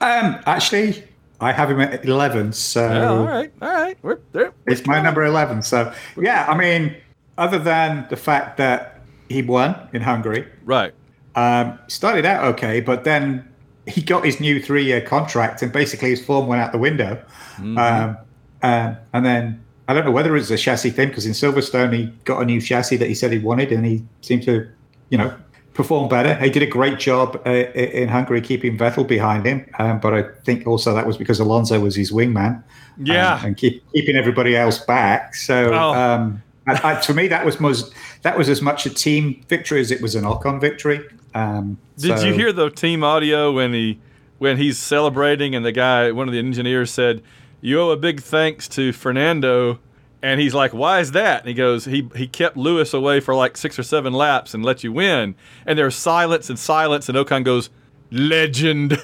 Um, actually, I have him at eleven. So yeah, all right, all right, we're there. It's my number eleven. So yeah, I mean, other than the fact that he won in Hungary, right? Um, started out okay, but then he got his new three-year contract, and basically his form went out the window. Mm-hmm. Um, Um, and then I don't know whether it's a chassis thing, because in Silverstone he got a new chassis that he said he wanted, and he seemed to, you know, perform better. He did a great job uh, in Hungary keeping Vettel behind him, um, but I think also that was because Alonso was his wingman, yeah, um, and keep, keeping everybody else back. So oh. um, I, I, to me, that was most, that was as much a team victory as it was an Ocon victory. Um, did so, you hear the team audio when he? when he's celebrating and the guy, one of the engineers said, "You owe a big thanks to Fernando." And he's like, "Why is that?" And he goes, he he kept Lewis away for like six or seven laps and let you win. And there's silence and silence. And Ocon goes, "Legend."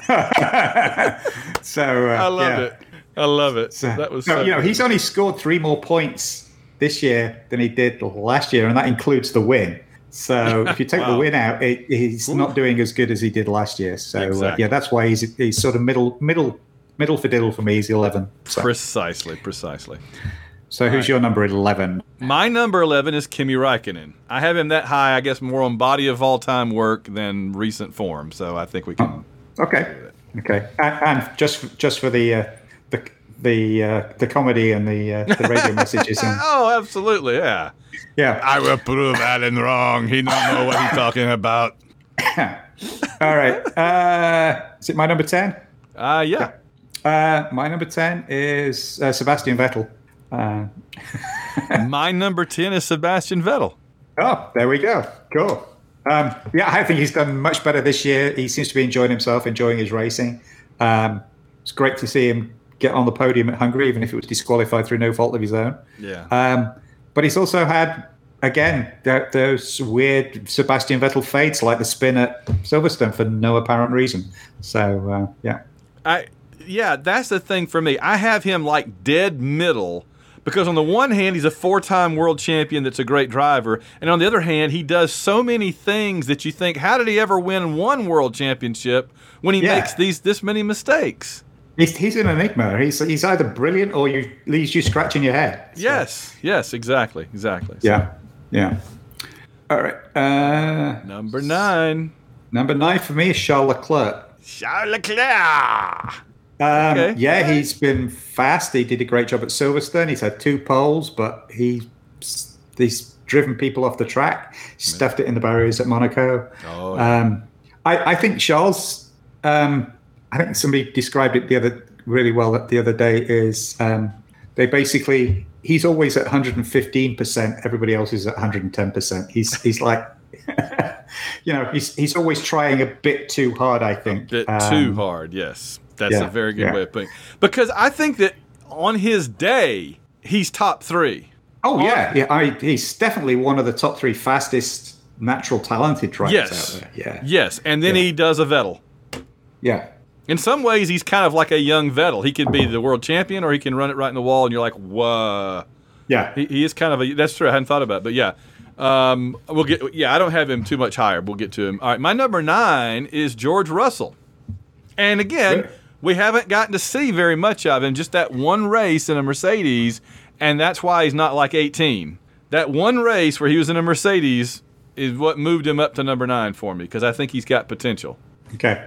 so uh, I love yeah. it. I love it. So, that was so, so you know, he's only scored three more points this year than he did last year. And that includes the win. So if you take wow. the win out, it, he's Ooh. not doing as good as he did last year. So exactly. uh, yeah, that's why he's he's sort of middle, middle, middle for diddle for me. He's eleven. So. Precisely, precisely. So All who's right. your number eleven? My number eleven is Kimi Räikkönen. I have him that high, I guess, more on body of all-time work than recent form. So I think we can. Oh, okay. Okay. And, and just just for the uh, the the uh, the comedy and the uh, the radio messages. And... oh, absolutely, yeah. Yeah, I will prove Alan wrong. He don't know what he's talking about. All right. Uh, is it my number ten? Uh, yeah. Uh, my number ten is uh, Sebastian Vettel. Uh, my number ten is Sebastian Vettel. Oh, there we go. Cool. Um, yeah, I think he's done much better this year. He seems to be enjoying himself, enjoying his racing. Um, it's great to see him get on the podium at Hungary, even if it was disqualified through no fault of his own. Yeah. Um, But he's also had, again, those weird Sebastian Vettel fades, like the spin at Silverstone, for no apparent reason. So, uh, yeah. I Yeah, that's the thing for me. I have him like dead middle because on the one hand, he's a four-time world champion that's a great driver. And on the other hand, he does so many things that you think, how did he ever win one world championship when he yeah. makes these this many mistakes? He's, he's an enigma. He's he's either brilliant or you leaves you scratching your head. So. Yes, yes, exactly, exactly. So. Yeah, yeah. All right. Uh, number nine. Number nine for me is Charles Leclerc. Charles Leclerc. Um, okay. Yeah, right. He's been fast. He did a great job at Silverstone. He's had two poles, but he he's driven people off the track. Stuffed it in the barriers at Monaco. Oh. Yeah. Um, I I think Charles. Um, I think somebody described it the other really well the other day is um, they basically he's always at one hundred fifteen percent. Everybody else is at one hundred ten percent. He's he's like, you know, he's he's always trying a bit too hard, I think. A bit um, too hard, yes. That's yeah, a very good yeah. way of putting it. Because I think that on his day, he's top three. Oh, on, yeah. yeah. I, he's definitely one of the top three fastest natural talented drivers yes. out there. Yeah. Yes, and then yeah. he does a Vettel. Yeah. In some ways, he's kind of like a young Vettel. He can be the world champion, or he can run it right in the wall, and you're like, "Whoa!" Yeah, he, he is kind of a. That's true. I hadn't thought about it, but yeah, um, we'll get. Yeah, I don't have him too much higher. But we'll get to him. All right, my number nine is George Russell, and again, really? we haven't gotten to see very much of him. Just that one race in a Mercedes, and that's why he's not like eighteen. That one race where he was in a Mercedes is what moved him up to number nine for me because I think he's got potential. Okay.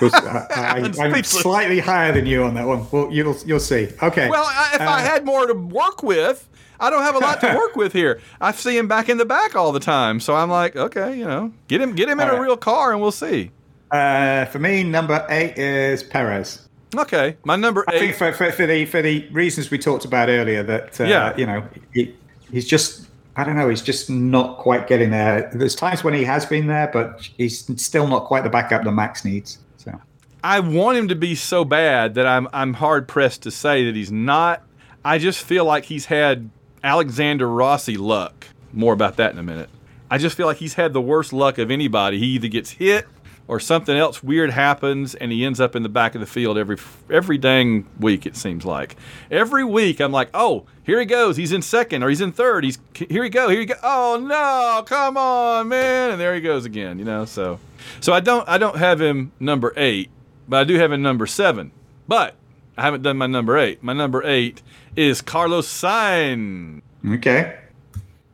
I, I, I'm slightly higher than you on that one. Well, you'll you'll see. Okay. Well, I, if uh, I had more to work with, I don't have a lot to work with here. I see him back in the back all the time, so I'm like, okay, you know, get him get him in right. a real car, and we'll see. Uh, for me, number eight is Perez. Okay, my number eight. I think for, for, for the for the reasons we talked about earlier, that uh, yeah. you know, he, he's just. I don't know. He's just not quite getting there. There's times when he has been there, but he's still not quite the backup that Max needs. So. I want him to be so bad that I'm I'm hard pressed to say that he's not. I just feel like he's had Alexander Rossi luck. More about that in a minute. I just feel like he's had the worst luck of anybody. He either gets hit or something else weird happens, and he ends up in the back of the field every every dang week. It seems like every week I'm like, oh, here he goes. He's in second, or he's in third. He's here. He go. Here he go. Oh no! Come on, man! And there he goes again. You know. So, so I don't I don't have him number eight, but I do have him number seven. But I haven't done my number eight. My number eight is Carlos Sainz. Okay.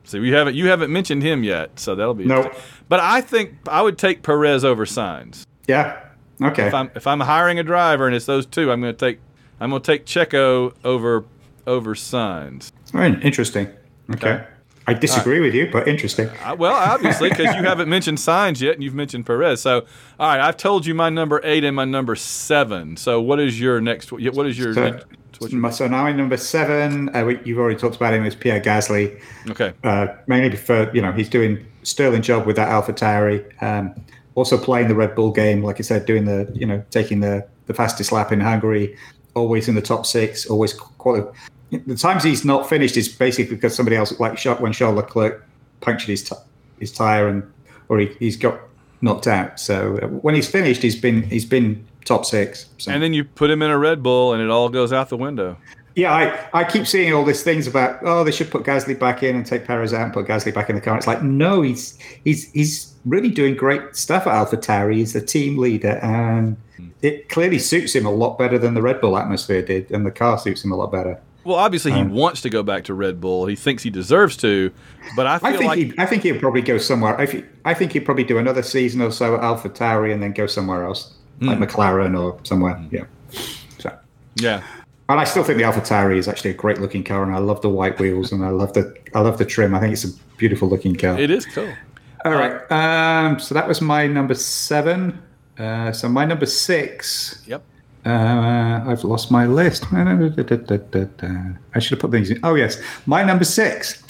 So you haven't you haven't mentioned him yet, so that'll be nope. But I think I would take Perez over Sainz. Yeah. Okay. If I'm if I'm hiring a driver and it's those two, I'm going to take I'm going to take Checo over over Sainz. Right. Interesting. Okay. okay. I disagree right. with you, but interesting. Uh, well, obviously, because you haven't mentioned Sainz yet, and you've mentioned Perez. So, all right, I've told you my number eight and my number seven. So, what is your next? What is your? So, next, what's your so now in number seven, uh, we, you've already talked about him as Pierre Gasly. Okay. Uh, mainly for you know he's doing a sterling job with that AlphaTauri. Um, also playing the Red Bull game, like I said, doing the, you know, taking the, the fastest lap in Hungary, always in the top six, always qualify. The times he's not finished is basically because somebody else, like when Charles Leclerc punctured his t- his tire and or he, he's got knocked out. So when he's finished, he's been he's been top six. So. And then you put him in a Red Bull, and it all goes out the window. Yeah, I, I keep seeing all these things about, oh, they should put Gasly back in and take Perez out and put Gasly back in the car. It's like, no, he's he's he's really doing great stuff at AlphaTauri. He's the team leader, and it clearly suits him a lot better than the Red Bull atmosphere did, and the car suits him a lot better. Well, obviously, he um, wants to go back to Red Bull. He thinks he deserves to, but I feel I think like he, I think he'll probably go somewhere. I, th- I think he'll probably do another season or so at AlphaTauri and then go somewhere else, mm. like McLaren or somewhere. Mm. Yeah, so yeah. And I still think the AlphaTauri is actually a great-looking car, and I love the white wheels, and I love the I love the trim. I think it's a beautiful-looking car. It is cool. All right. Um, so that was my number seven. Uh, so my number six. Yep. Uh, I've lost my list. I should have put things in. Oh, yes. My number six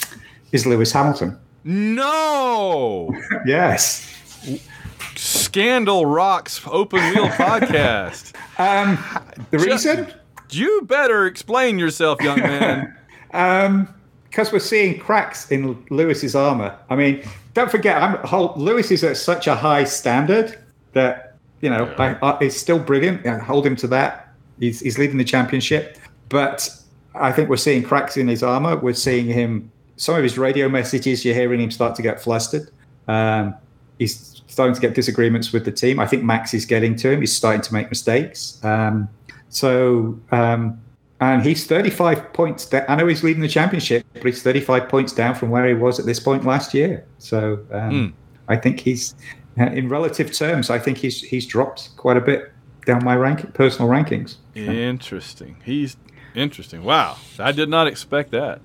is Lewis Hamilton. No! Yes. Scandal Rocks Open Wheel Podcast. Um, the Just, reason? You better explain yourself, young man. um, because we're seeing cracks in Lewis's armor. I mean, don't forget, I'm, whole, Lewis is at such a high standard that... You know, yeah. I, I, he's still brilliant. I hold him to that. He's, he's leading the championship. But I think we're seeing cracks in his armor. We're seeing him, some of his radio messages, you're hearing him start to get flustered. Um, he's starting to get disagreements with the team. I think Max is getting to him. He's starting to make mistakes. Um, so, um, and he's thirty-five points down. I know he's leading the championship, but he's thirty-five points down from where he was at this point last year. So um, mm. I think he's... In relative terms, I think he's he's dropped quite a bit down my rank, personal rankings. Interesting. He's interesting. Wow. I did not expect that.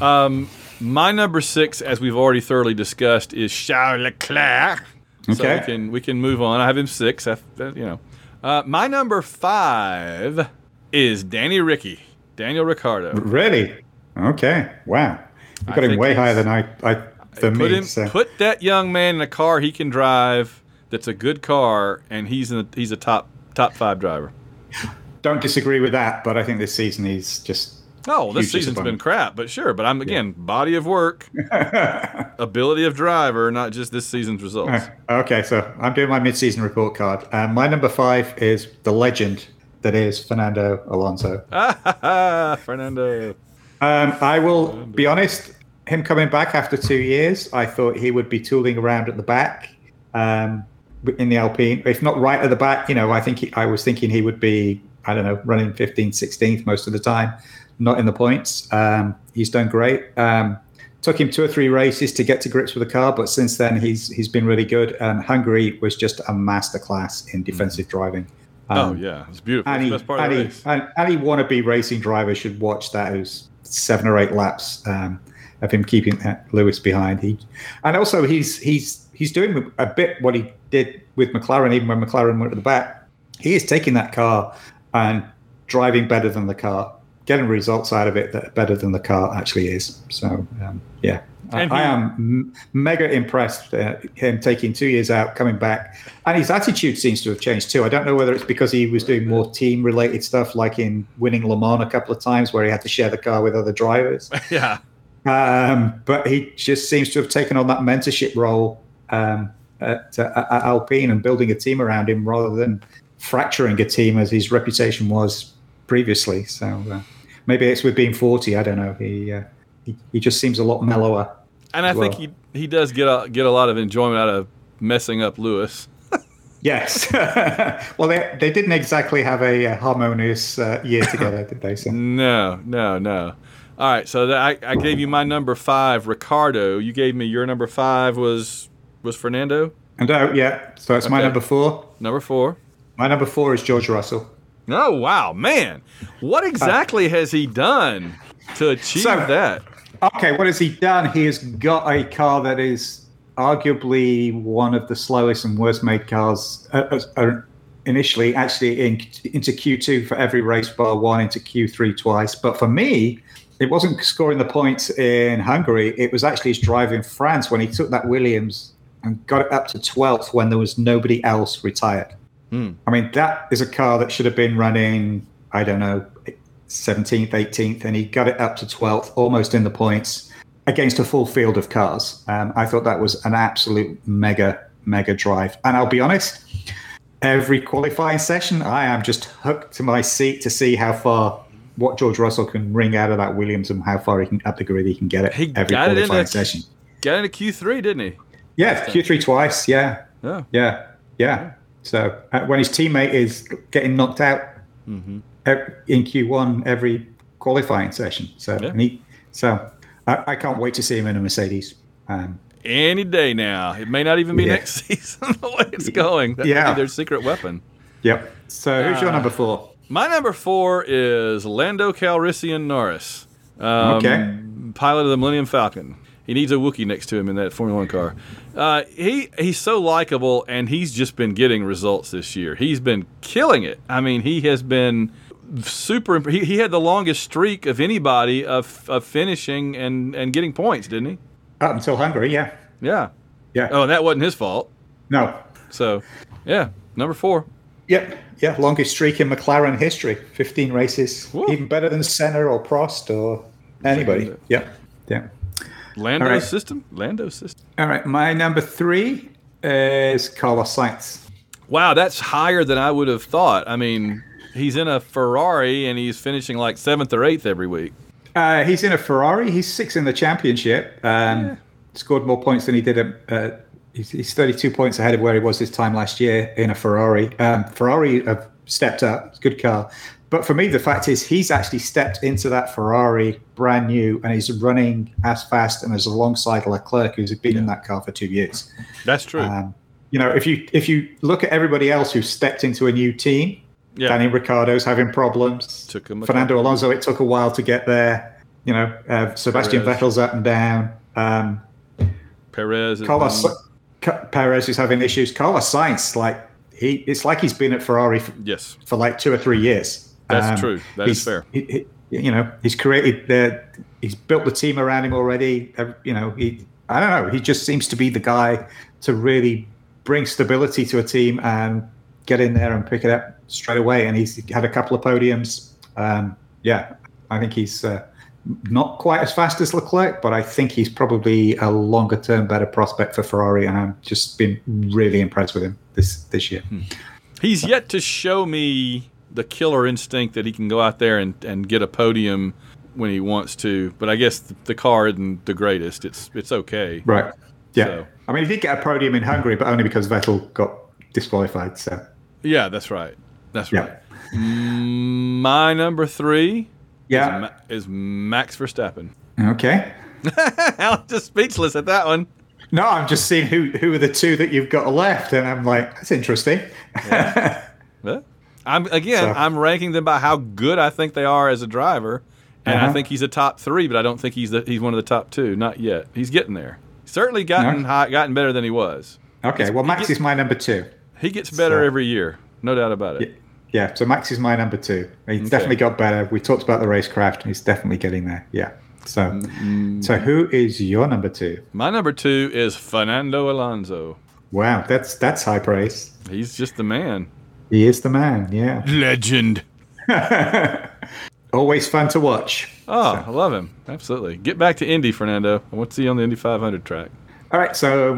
Um, my number six, as we've already thoroughly discussed, is Charles Leclerc. Okay. So we can, we can move on. I have him six. I, you know. Uh, my number five is Danny Ricky, Daniel Ricciardo. Really? Okay. Wow. You got him way higher than I... I Put, me, him, so. put that young man in a car he can drive that's a good car, and he's in a, he's a top top five driver. Don't disagree with that, but I think this season he's just... Oh, this season's been crap, but sure. But I'm, again, yeah. body of work, ability of driver, not just this season's results. Okay, so I'm doing my mid-season report card. Uh, my number five is the legend that is Fernando Alonso. Fernando. Um, I will Fernando. be honest... Him coming back after two years, I thought he would be tooling around at the back um, in the Alpine. If not right at the back, you know, I think he, I was thinking he would be, I don't know, running fifteenth, sixteenth most of the time, not in the points. Um, he's done great. Um, took him two or three races to get to grips with the car, but since then he's he's been really good. And Hungary was just a masterclass in defensive mm-hmm. driving. Um, oh, yeah. It's beautiful. Any, it's the best part any, of the race. Any, any wannabe racing driver should watch that, who's seven or eight laps. Um Of him keeping Lewis behind, he, and also he's he's he's doing a bit what he did with McLaren, even when McLaren went to the back. He is taking that car and driving better than the car, getting results out of it that are better than the car actually is. So um, yeah, I, he, I am m- mega impressed uh, him taking two years out, coming back, and his attitude seems to have changed too. I don't know whether it's because he was doing more team-related stuff, like in winning Le Mans a couple of times, where he had to share the car with other drivers. Yeah. Um, but he just seems to have taken on that mentorship role um, at, at, at Alpine and building a team around him rather than fracturing a team as his reputation was previously. So uh, maybe it's with being forty. I don't know. He uh, he, he just seems a lot mellower. And I well. think he he does get a, get a lot of enjoyment out of messing up Lewis. Yes. Well, they they didn't exactly have a harmonious uh, year together, did they? So. No, no, no. All right, so that I, I gave you my number five, Ricardo. You gave me your number five was was Fernando? And oh, yeah. So that's okay. My number four. Number four. My number four is George Russell. Oh, wow, man. What exactly uh, has he done to achieve so, that? Okay, what has he done? He has got a car that is arguably one of the slowest and worst-made cars uh, uh, initially, actually in, into Q two for every race bar one, into Q three twice. But for me... It wasn't scoring the points in Hungary. It was actually his drive in France when he took that Williams and got it up to twelfth when there was nobody else retired. Hmm. I mean, that is a car that should have been running, I don't know, seventeenth, eighteenth, and he got it up to twelfth, almost in the points, against a full field of cars. Um, I thought that was an absolute mega, mega drive. And I'll be honest, every qualifying session, I am just hooked to my seat to see how far, what George Russell can wring out of that Williams and how far he can, up the grid he can get it. He every got qualifying it into, session. Got into Q three, didn't he? Yeah, Q three twice, yeah. Yeah, yeah, yeah. So uh, when his teammate is getting knocked out mm-hmm. in Q one every qualifying session. So yeah. and he, so I, I can't wait to see him in a Mercedes. Um, Any day now. It may not even be yeah. next season the way it's going. That yeah. may be their secret weapon. Yep. So who's uh, your number four? My number four is Lando Calrissian Norris. Um, okay. Pilot of the Millennium Falcon. He needs a Wookiee next to him in that Formula One car. Uh, he he's so likable, and he's just been getting results this year. He's been killing it. I mean, he has been super. He, he had the longest streak of anybody of of finishing and, and getting points, didn't he? Up until Hungary, yeah, yeah, yeah. Oh, and that wasn't his fault. No. So, yeah, number four. Yep, yeah, longest streak in McLaren history, fifteen races. Woo. Even better than Senna or Prost or anybody. Yep, yeah. Lando right. system? Lando system. All right. My number three is Carlos Sainz. Wow, that's higher than I would have thought. I mean, he's in a Ferrari and he's finishing like seventh or eighth every week. Uh, he's in a Ferrari. He's sixth in the championship. Um, yeah. Scored more points than he did. At, uh, he's, he's thirty-two points ahead of where he was this time last year in a Ferrari. Um, Ferrari have stepped up. It's a good car. But for me, the fact is he's actually stepped into that Ferrari brand new, and he's running as fast and as alongside Leclerc, who's been yeah. in that car for two years. That's true. Um, you know, if you if you look at everybody else who's stepped into a new team, yeah. Daniel Ricciardo's having problems. Took him Fernando Alonso, it took a while to get there. You know, uh, Sebastian Perez. Vettel's up and down. Um, Perez. Carlos Ca- Perez is having issues. Carlos Sainz, like he, it's like he's been at Ferrari for, yes. for like two or three years. That's um, true. That is fair. He, he, you know, he's created the, he's built the team around him already. You know, he, I don't know. He just seems to be the guy to really bring stability to a team and get in there and pick it up straight away. And he's had a couple of podiums. Um, yeah, I think he's uh, not quite as fast as Leclerc, but I think he's probably a longer term better prospect for Ferrari. And I've just been really impressed with him this, this year. Hmm. He's so. yet to show me the killer instinct that he can go out there and, and get a podium when he wants to. But I guess the, the car isn't the greatest. It's it's okay. Right. Yeah. So. I mean, he did get a podium in Hungary, but only because Vettel got disqualified. So. Yeah, that's right. That's yeah. right. My number three yeah. is, is Max Verstappen. Okay. I'm just speechless at that one. No, I'm just seeing who, who are the two that you've got left. And I'm like, that's interesting. Yeah. yeah. I'm again, so. I'm ranking them by how good I think they are as a driver, and uh-huh. I think he's a top three, but I don't think he's the, he's one of the top two. Not yet. He's getting there. Certainly gotten no. high, gotten better than he was. Okay, he's, well, Max gets, is my number two. He gets better so. every year, no doubt about it. Yeah, yeah, so Max is my number two. He's okay. definitely got better. We talked about the racecraft. He's definitely getting there, yeah. So, mm-hmm. so who is your number two? My number two is Fernando Alonso. Wow, that's that's high praise. He's just the man. He is the man, yeah. Legend. Always fun to watch. Oh, so. I love him. Absolutely. Get back to Indy, Fernando. I want to see you on the Indy five hundred track. All right, so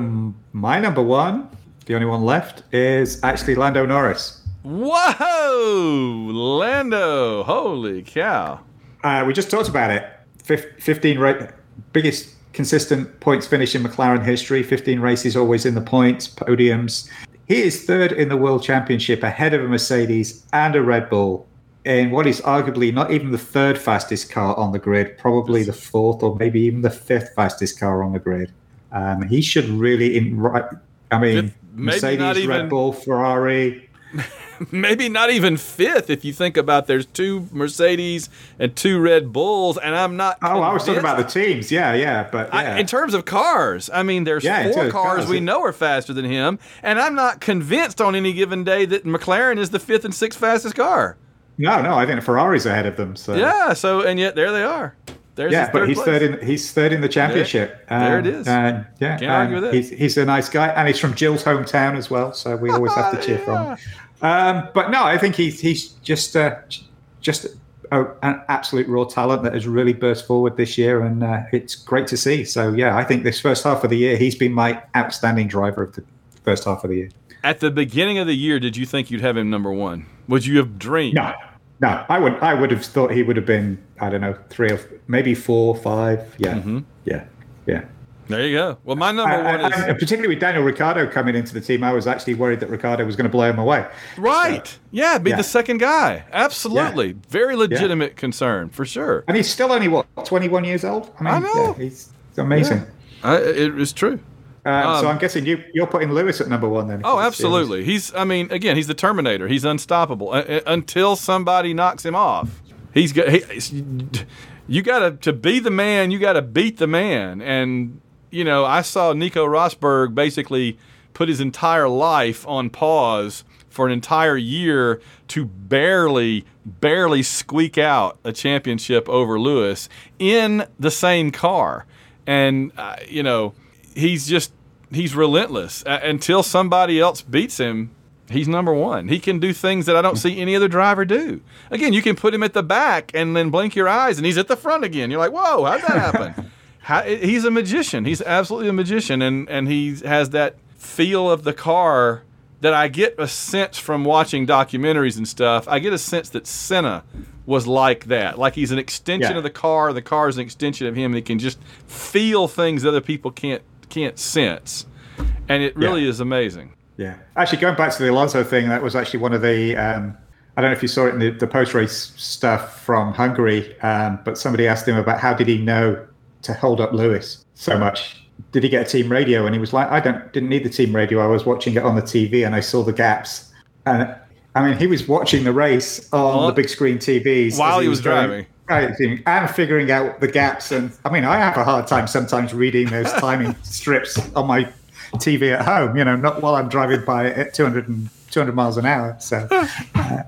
my number one, the only one left, is actually Lando Norris. Whoa! Lando. Holy cow. Uh, we just talked about it. Fif- fifteen ra- biggest consistent points finish in McLaren history. fifteen races always in the points, podiums. He is third in the World Championship ahead of a Mercedes and a Red Bull in what is arguably not even the third fastest car on the grid, probably the fourth or maybe even the fifth fastest car on the grid. Um, he should really, in, I mean, fifth, Mercedes, Red even, Bull, Ferrari. Maybe not even fifth if you think about there's two Mercedes and two Red Bulls, and I'm not Oh, convinced. I was talking about the teams, yeah, yeah. But yeah. I, in terms of cars, I mean, there's yeah, four cars we know are faster than him, and I'm not convinced on any given day that McLaren is the fifth and sixth fastest car. No, no, I think Ferrari's ahead of them. So. Yeah, so and yet there they are. There's yeah, but he's place. third in he's third in the championship. There, um, there it is. And yeah, can't um, argue with it. He's, he's a nice guy, and he's from Jill's hometown as well, so we always have to cheer for him. Um, but no, I think he's he's just uh, just a, an absolute raw talent that has really burst forward this year, and uh, it's great to see. So yeah, I think this first half of the year, he's been my outstanding driver of the first half of the year. At the beginning of the year, did you think you'd have him number one? Would you have dreamed? No. No, I would. I would have thought he would have been, I don't know, three or maybe four, five. Yeah, mm-hmm. yeah, yeah. There you go. Well, my number I, one I, is I, particularly with Daniel Ricciardo coming into the team. I was actually worried that Ricciardo was going to blow him away. Right? So, yeah, be yeah. the second guy. Absolutely, yeah. very legitimate yeah. concern for sure. And he's still only what twenty-one years old. I, mean, I know yeah, he's amazing. Yeah. I, it is true. Um, um, so I'm guessing you, you're putting Lewis at number one then. Oh, absolutely. He's, I mean, again, he's the Terminator. He's unstoppable uh, until somebody knocks him off. He's got, he, you got to, to be the man, you got to beat the man. And, you know, I saw Nico Rosberg basically put his entire life on pause for an entire year to barely, barely squeak out a championship over Lewis in the same car. And, uh, you know, He's just, he's relentless. Uh, until somebody else beats him, he's number one. He can do things that I don't see any other driver do. Again, you can put him at the back and then blink your eyes and he's at the front again. You're like, whoa, how'd that happen? How, he's a magician. He's absolutely a magician. And, and he has that feel of the car that I get a sense from watching documentaries and stuff. I get a sense that Senna was like that. Like he's an extension yeah. of the car. The car is an extension of him. And he can just feel things other people can't. can't sense, and it really yeah. is amazing. Yeah, actually, going back to the Alonso thing, that was actually one of the um I don't know if you saw it in the, the post-race stuff from Hungary, um but somebody asked him about how did he know to hold up Lewis so much. Did he get a team radio? And he was like, I don't didn't need the team radio. I was watching it on the T V and I saw the gaps. And I mean, he was watching the race on well, the big screen T Vs while he, he was, was driving, driving. And figuring out the gaps. And I mean, I have a hard time sometimes reading those timing strips on my T V at home, you know, not while I'm driving by at two hundred miles an hour. So, uh,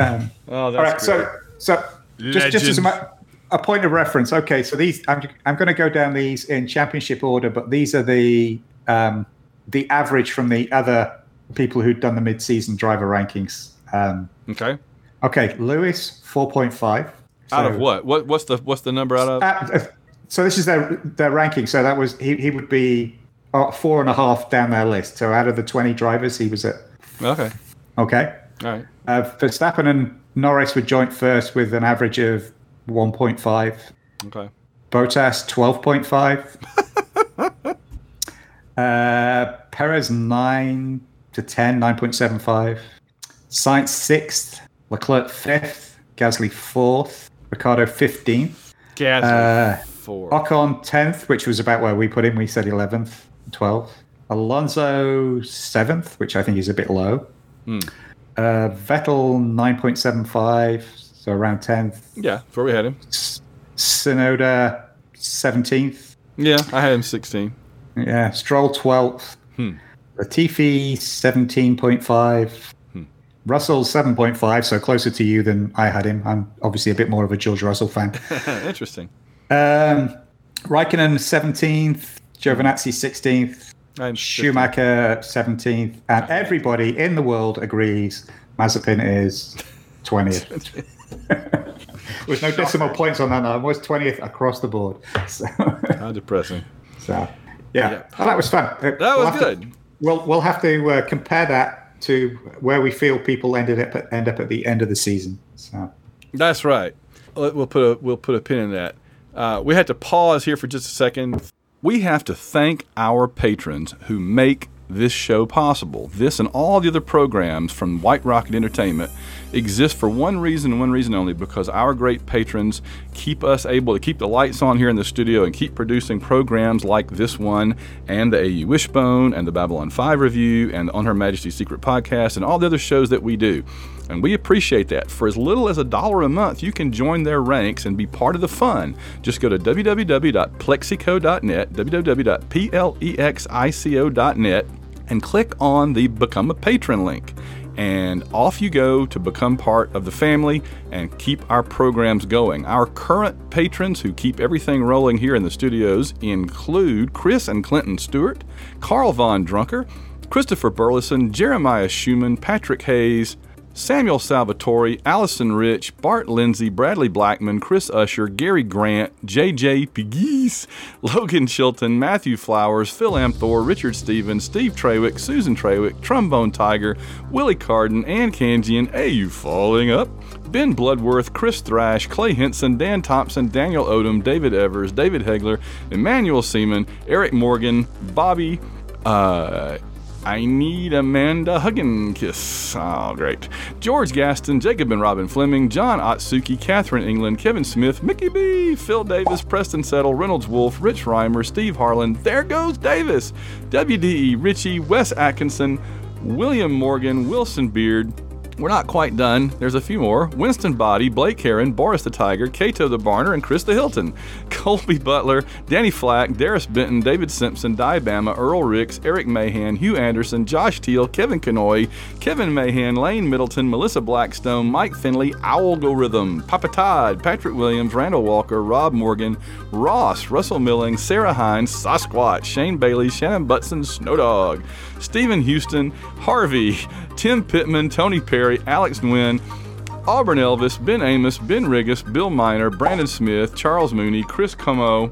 um, oh, that's all right. Great. So, so just, just as a, a point of reference. Okay. So these, I'm, I'm going to go down these in championship order, but these are the, um, the average from the other people who'd done the mid-season driver rankings. Um, okay. Okay. Lewis, four point five. So, out of what? What? What's the what's the number out of? Uh, so this is their their ranking. So that was he, he would be uh, four and a half down their list. So out of the twenty drivers, he was at. Okay. Okay. All right. Uh, Verstappen and Norris were joint first with an average of one point five. Okay. Bottas twelve point five. uh, Perez nine to ten, nine point seven five. Sainz sixth, Leclerc fifth, Gasly fourth. Ricardo fifteenth, uh, four. Ocon tenth, which was about where we put him. We said eleventh, twelfth. Alonso seventh, which I think is a bit low. Mm. Uh, Vettel nine point seven five, so around tenth. Yeah, that's where we had him. S- Sonoda seventeenth. Yeah, I had him sixteen. Yeah, Stroll twelfth. Hmm. Latifi seventeen point five. Russell seven point five, so closer to you than I had him. I'm obviously a bit more of a George Russell fan. Interesting. Um, Raikkonen seventeenth, Giovinazzi sixteenth, Schumacher seventeenth, and everybody in the world agrees Mazepin is twentieth. With no decimal points on that, I was twentieth across the board. So. How depressing. So, yeah, yeah. Oh, that was fun. That we'll was good. To, we'll we'll have to uh, compare that to where we feel people ended up at, end up at the end of the season. So that's right. We'll put a we'll put a pin in that. Uh, we had to pause here for just a second. We have to thank our patrons who make this show possible. This and all the other programs from White Rocket Entertainment exist for one reason and one reason only, because our great patrons keep us able to keep the lights on here in the studio and keep producing programs like this one and the A U Wishbone and the Babylon five Review and On Her Majesty's Secret Podcast and all the other shows that we do. And we appreciate that. For as little as a dollar a month, you can join their ranks and be part of the fun. Just go to w w w dot plexico dot net, w w w dot plexico dot net, and click on the Become a Patron link. and off you go to become part of the family and keep our programs going. Our current patrons who keep everything rolling here in the studios include Chris and Clinton Stewart, Carl Von Drunker, Christopher Burleson, Jeremiah Schumann, Patrick Hayes, Samuel Salvatore, Allison Rich, Bart Lindsay, Bradley Blackman, Chris Usher, Gary Grant, J J Piggies, Logan Shilton, Matthew Flowers, Phil Amthor, Richard Stevens, Steve Trawick, Susan Trawick, Trombone Tiger, Willie Carden, Ann Kangian, Are You Falling Up? Ben Bloodworth, Chris Thrash, Clay Henson, Dan Thompson, Daniel Odom, David Evers, David Hegler, Emmanuel Seaman, Eric Morgan, Bobby, uh... I Need Amanda Hugginkiss. Oh, great. George Gaston, Jacob and Robin Fleming, John Otsuki, Catherine England, Kevin Smith, Mickey B, Phil Davis, Preston Settle, Reynolds Wolf, Rich Reimer, Steve Harlan, There Goes Davis, W D E Ritchie, Wes Atkinson, William Morgan, Wilson Beard. We're not quite done. There's a few more. Winston Body, Blake Heron, Boris the Tiger, Cato the Barner, and Chris the Hilton. Colby Butler, Danny Flack, Darius Benton, David Simpson, Diabama, Earl Ricks, Eric Mahan, Hugh Anderson, Josh Teal, Kevin Kanoy, Kevin Mahan, Lane Middleton, Melissa Blackstone, Mike Finley, Owlgorhythm, Papa Todd, Patrick Williams, Randall Walker, Rob Morgan, Ross, Russell Millings, Sarah Hines, Sasquatch, Shane Bailey, Shannon Butson, Snowdog, Stephen Houston, Harvey, Tim Pittman, Tony Perry, Alex Nguyen, Auburn Elvis, Ben Amos, Ben Riggis, Bill Miner, Brandon Smith, Charles Mooney, Chris Como,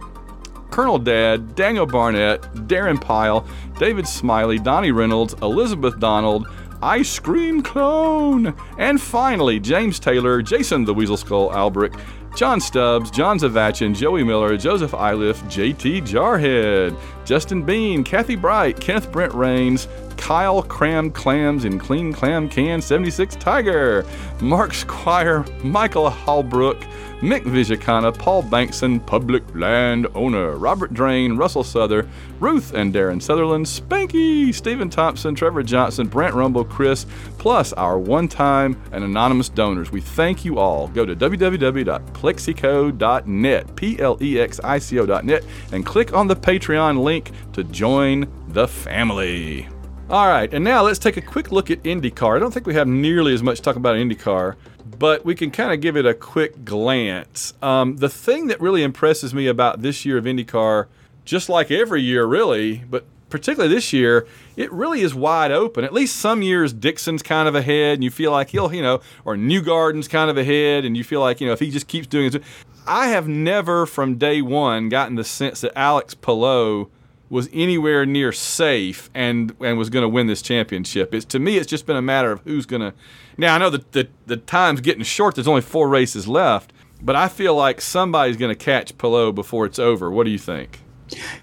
Colonel Dad, Daniel Barnett, Darren Pyle, David Smiley, Donnie Reynolds, Elizabeth Donald, Ice Cream Clone, and finally James Taylor, Jason the Weasel Skull Albrecht, John Stubbs, John Zavachin, Joey Miller, Joseph Iliff, J T Jarhead, Justin Bean, Kathy Bright, Kenneth Brent Rains, Kyle Cram Clams in Clean Clam Can seventy-six Tiger, Mark Squire, Michael Hallbrook, Mick Vijakana, Paul Bankson, Public Land Owner, Robert Drain, Russell Souther, Ruth and Darren Sutherland, Spanky, Stephen Thompson, Trevor Johnson, Brent Rumble, Chris, plus our one-time and anonymous donors. We thank you all. Go to w w w dot plexico dot net, P L E X I C O dot net, and click on the Patreon link to join the family. All right, and now let's take a quick look at IndyCar. I don't think we have nearly as much to talk about IndyCar, but we can kind of give it a quick glance. Um, the thing that really impresses me about this year of IndyCar, just like every year really, but particularly this year, it really is wide open. At least some years Dixon's kind of ahead and you feel like he'll, you know, or Newgarden's kind of ahead and you feel like, you know, if he just keeps doing it. I have never from day one gotten the sense that Alex Palou was anywhere near safe and and was going to win this championship. It's, to me, it's just been a matter of who's going to... Now, I know that the, the time's getting short. There's only four races left, but I feel like somebody's going to catch Palou before it's over. What do you think?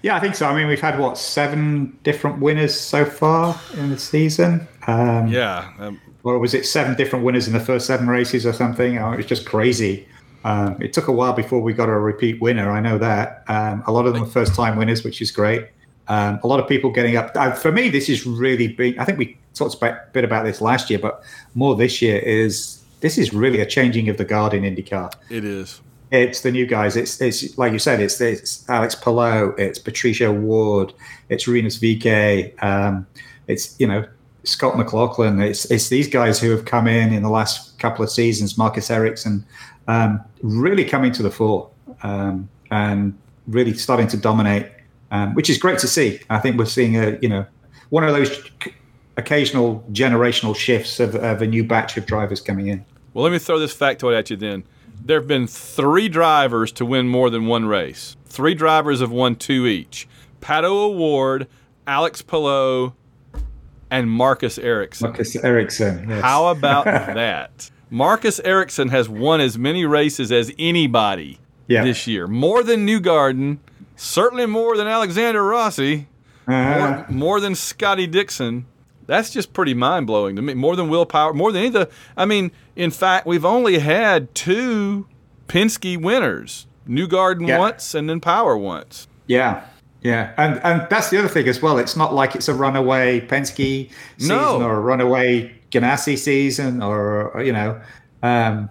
Yeah, I think so. I mean, we've had, what, seven different winners so far in the season? Um, yeah. Um, or was it seven different winners in the first seven races or something? Oh, it was just crazy. Um, it took a while before we got a repeat winner. I know that. Um, a lot of them are first-time winners, which is great. Um, a lot of people getting up. Uh, for me, this is really big. I think we talked a bit about this last year, but more this year is this is really a changing of the guard in IndyCar. It is. It's the new guys. It's it's like you said. It's it's Alex Palou. It's Patricia Ward. It's Rinus Vike. Um, it's you know Scott McLaughlin. It's it's these guys who have come in in the last couple of seasons. Marcus Ericsson, um, really coming to the fore um, and really starting to dominate. Um, which is great to see. I think we're seeing a, you know, one of those occasional generational shifts of, of a new batch of drivers coming in. Well, let me throw this factoid at you then. There have been three drivers to win more than one race. Three drivers have won two each. Pato O'Ward, Alex Palou, and Marcus Ericsson. Marcus Ericsson, yes. How about that? Marcus Ericsson has won as many races as anybody yeah. this year. More than Newgarden. Certainly more than Alexander Rossi, uh-huh. more, more than Scotty Dixon. That's just pretty mind-blowing to me. More than Will Power, more than any of the... I mean, in fact, we've only had two Penske winners, Newgarden yeah. once and then Power once. Yeah, yeah. And and that's the other thing as well. It's not like it's a runaway Penske season no. or a runaway Ganassi season or, or you know... Um,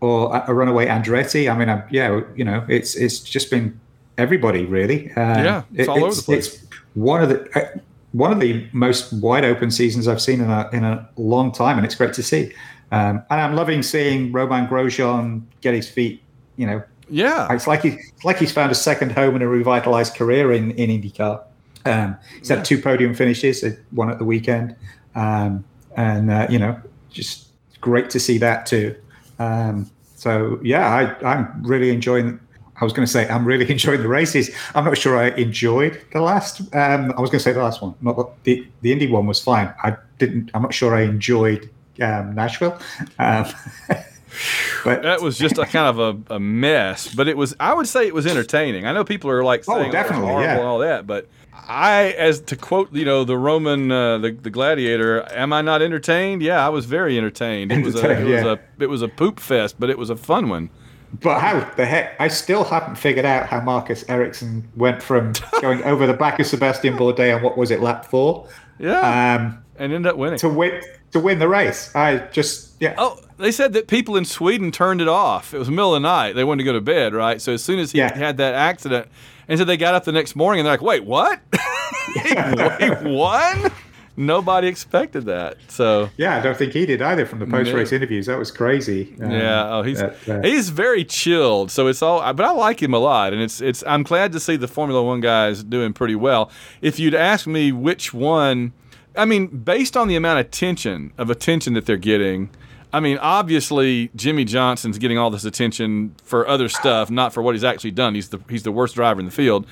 or a, a runaway Andretti. I mean, I'm, yeah, you know, it's it's just been... Everybody really. Um, yeah, it's it, all it's, over the place. It's one of the uh, one of the most wide open seasons I've seen in a in a long time, and it's great to see. Um, and I'm loving seeing Romain Grosjean get his feet, you know. Yeah. It's like he, it's like he's found a second home and a revitalized career in, in IndyCar. Um, he's had yeah. two podium finishes, one at the weekend. Um, and, uh, you know, just great to see that too. Um, so, yeah, I, I'm really enjoying I was going to say I'm really enjoying the races. I'm not sure I enjoyed the last. Um, I was going to say the last one. Not the the Indy one was fine. I didn't. I'm not sure I enjoyed um, Nashville. Um, but that was just a kind of a, a mess. But it was. I would say it was entertaining. I know people are like saying oh, definitely, oh, it's horrible yeah. and all that, but I, as to quote, you know, the Roman, uh, the the gladiator. Am I not entertained? Yeah, I was very entertained. It was a it yeah. was a it was a poop fest, but it was a fun one. But how the heck? I still haven't figured out how Marcus Ericsson went from going over the back of Sebastian Bourdais on what was it, lap four? Yeah, um, and ended up winning to win to win the race. I just yeah. Oh, they said that people in Sweden turned it off. It was the middle of the night. They wanted to go to bed, right? So as soon as he yeah. had that accident, and so they got up the next morning and they're like, "Wait, what? He won?" Nobody expected that. So yeah, I don't think he did either from the post-race no. interviews. That was crazy. Um, yeah, oh, he's that, uh, he's very chilled. So it's all, but I like him a lot, and it's it's. I'm glad to see the Formula One guys doing pretty well. If you'd asked me which one, I mean, based on the amount of tension of attention that they're getting, I mean, obviously Jimmy Johnson's getting all this attention for other stuff, not for what he's actually done. He's the he's the worst driver in the field.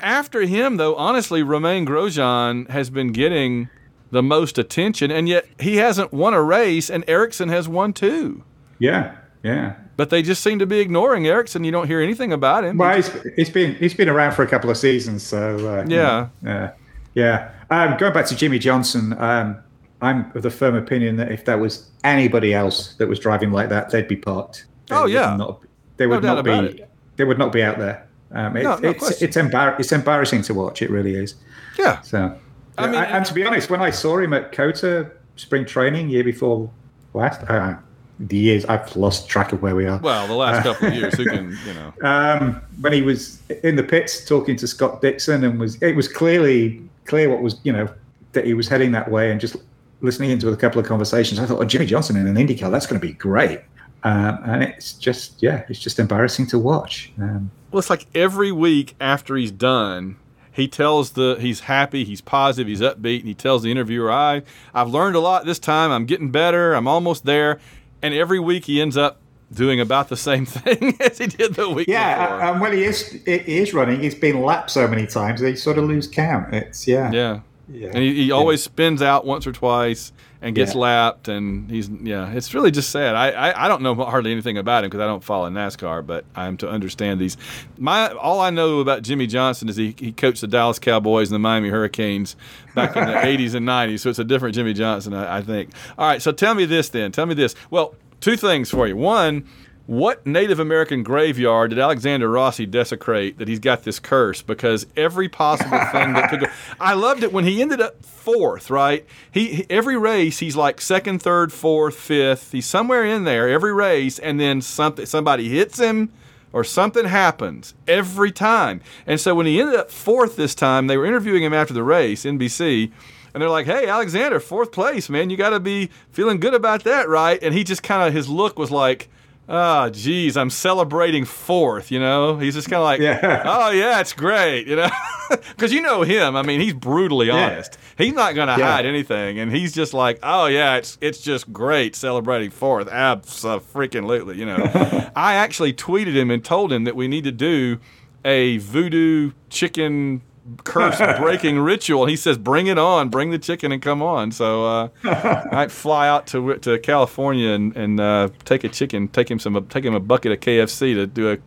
After him, though, honestly, Romain Grosjean has been getting the most attention, and yet he hasn't won a race, and Ericsson has won two. Yeah, yeah. But they just seem to be ignoring Ericsson. You don't hear anything about him. Well, he's, he's been he's been around for a couple of seasons, so uh, yeah, you know, uh, yeah. Um, going back to Jimmy Johnson, um, I'm of the firm opinion that if there was anybody else that was driving like that, they'd be parked. They oh yeah, would not, they would no not be. They would not be out there. Um, it, no, no it's it's, embar- it's embarrassing to watch. It really is. Yeah. So, I mean, I, and to be honest, when I saw him at COTA spring training year before last, uh, the years I've lost track of where we are. Well, the last couple of years, who can you know? Um, when he was in the pits talking to Scott Dixon, and was it was clearly clear what was you know that he was heading that way, and just listening into a couple of conversations, I thought, oh, Jimmy Johnson in an IndyCar, that's going to be great. Um, and it's just, yeah, it's just embarrassing to watch. Um, well, it's like every week after he's done, he tells the he's happy, he's positive, he's upbeat, and he tells the interviewer, I, I've learned a lot this time. I'm getting better. I'm almost there. And every week he ends up doing about the same thing as he did the week yeah, before. Yeah, and when he is he is running, he's been lapped so many times that he sort of lose count. It's yeah, yeah, yeah. And he, he always yeah. spins out once or twice. And gets yeah. lapped, and he's yeah. It's really just sad. I, I, I don't know hardly anything about him because I don't follow NASCAR, but I'm to understand these. My all I know about Jimmy Johnson is he, he coached the Dallas Cowboys and the Miami Hurricanes back in the eighties and nineties. So it's a different Jimmy Johnson, I, I think. All right, so tell me this then. Tell me this. Well, two things for you. One, what Native American graveyard did Alexander Rossi desecrate that he's got this curse? Because every possible thing that could go. I loved it when he ended up fourth, right? He every race he's like second, third, fourth, fifth. He's somewhere in there every race, and then something somebody hits him or something happens every time. And so when he ended up fourth this time, they were interviewing him after the race, N B C, and they're like, "Hey, Alexander, fourth place, man. You got to be feeling good about that, right?" And he just kind of his look was like, "Ah, oh, geez, I'm celebrating fourth," you know? He's just kind of like, yeah. oh, yeah, it's great, you know? Because you know him. I mean, he's brutally honest. Yeah. He's not going to yeah. hide anything. And he's just like, oh, yeah, it's it's just great celebrating fourth. Abso-freaking-lutely, you know? I actually tweeted him and told him that we need to do a voodoo chicken curse-breaking ritual. He says, bring it on. Bring the chicken and come on. So uh, I might fly out to to California and, and uh, take a chicken, take him some, take him a bucket of K F C to do a to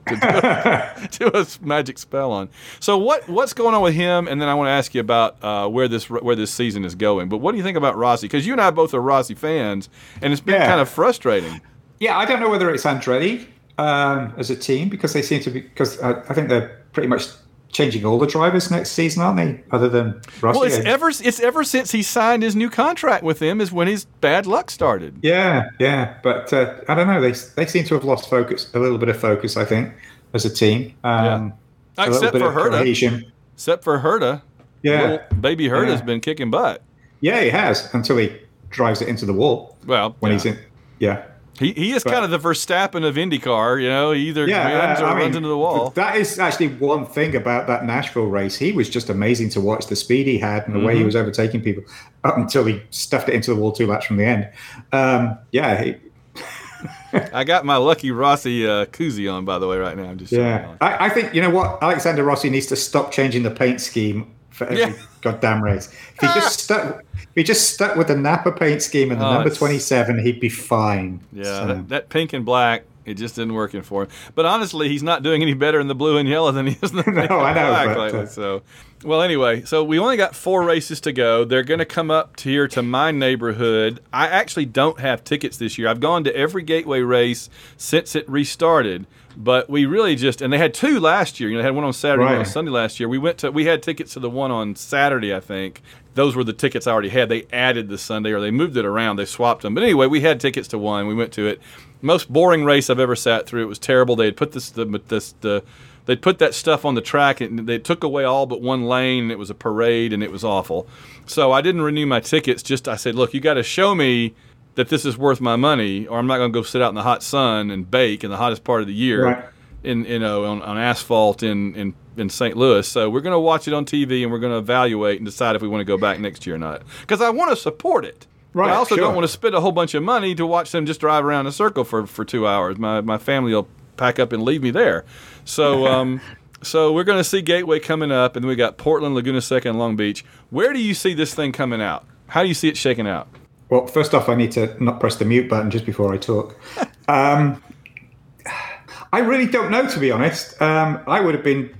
do a, do a magic spell on. So what what's going on with him? And then I want to ask you about uh, where this where this season is going. But what do you think about Rossi? Because you and I both are Rossi fans, and it's been yeah. kind of frustrating. Yeah, I don't know whether it's Andretti um, as a team because they seem to be because I, I think they're pretty much changing all the drivers next season, aren't they? Other than Rossi. Well, it's ever it's ever since he signed his new contract with them is when his bad luck started. Yeah, yeah, but uh, I don't know. They they seem to have lost focus, a little bit of focus, I think, as a team. Um, yeah. Except, a for Herta. Except for Herta. Except for Herta. Yeah. Well, Baby Hurt yeah. has been kicking butt. Yeah, he has, until he drives it into the wall. Well, when yeah. he's in, yeah. He he is but, kind of the Verstappen of IndyCar, you know. He either yeah, wins or I runs mean, into the wall. That is actually one thing about that Nashville race. He was just amazing to watch, the speed he had and the mm-hmm. way he was overtaking people, up until he stuffed it into the wall two laps from the end. Um, yeah. He, I got my lucky Rossi uh, koozie on, by the way, right now. I'm just yeah. I, I think, you know what? Alexander Rossi needs to stop changing the paint scheme for every yeah. goddamn race. If he just stuck, if he just stuck with the Napa paint scheme and the oh, number twenty-seven, he'd be fine. Yeah, so. that, that pink and black, it just isn't working for him. But honestly, he's not doing any better in the blue and yellow than he is in the pink no, and black but, lately. Uh, so, well, anyway, so we only got four races to go. They're going to come up here to my neighborhood. I actually don't have tickets this year. I've gone to every Gateway race since it restarted. But we really just, and they had two last year. You know, they had one on Saturday, right. one on Sunday last year. We went to, we had tickets to the one on Saturday, I think. Those were the tickets I already had. They added the Sunday, or they moved it around. They swapped them. But anyway, we had tickets to one. We went to it. Most boring race I've ever sat through. It was terrible. They had put this, the, this, the, they put that stuff on the track, and they took away all but one lane. And it was a parade, and it was awful. So I didn't renew my tickets. Just I said, look, you got to show me that this is worth my money, or I'm not going to go sit out in the hot sun and bake in the hottest part of the year, right. in you know on, on asphalt in, in, in Saint Louis. So we're going to watch it on T V, and we're going to evaluate and decide if we want to go back next year or not. Because I want to support it. Right, but I also sure. don't want to spend a whole bunch of money to watch them just drive around in a circle for, for two hours. My my family will pack up and leave me there. So um, so we're going to see Gateway coming up, and we got Portland, Laguna Seca, and Long Beach. Where do you see this thing coming out? How do you see it shaking out? Well, first off, I need to not press the mute button just before I talk. Um, I really don't know, to be honest. Um, I would have been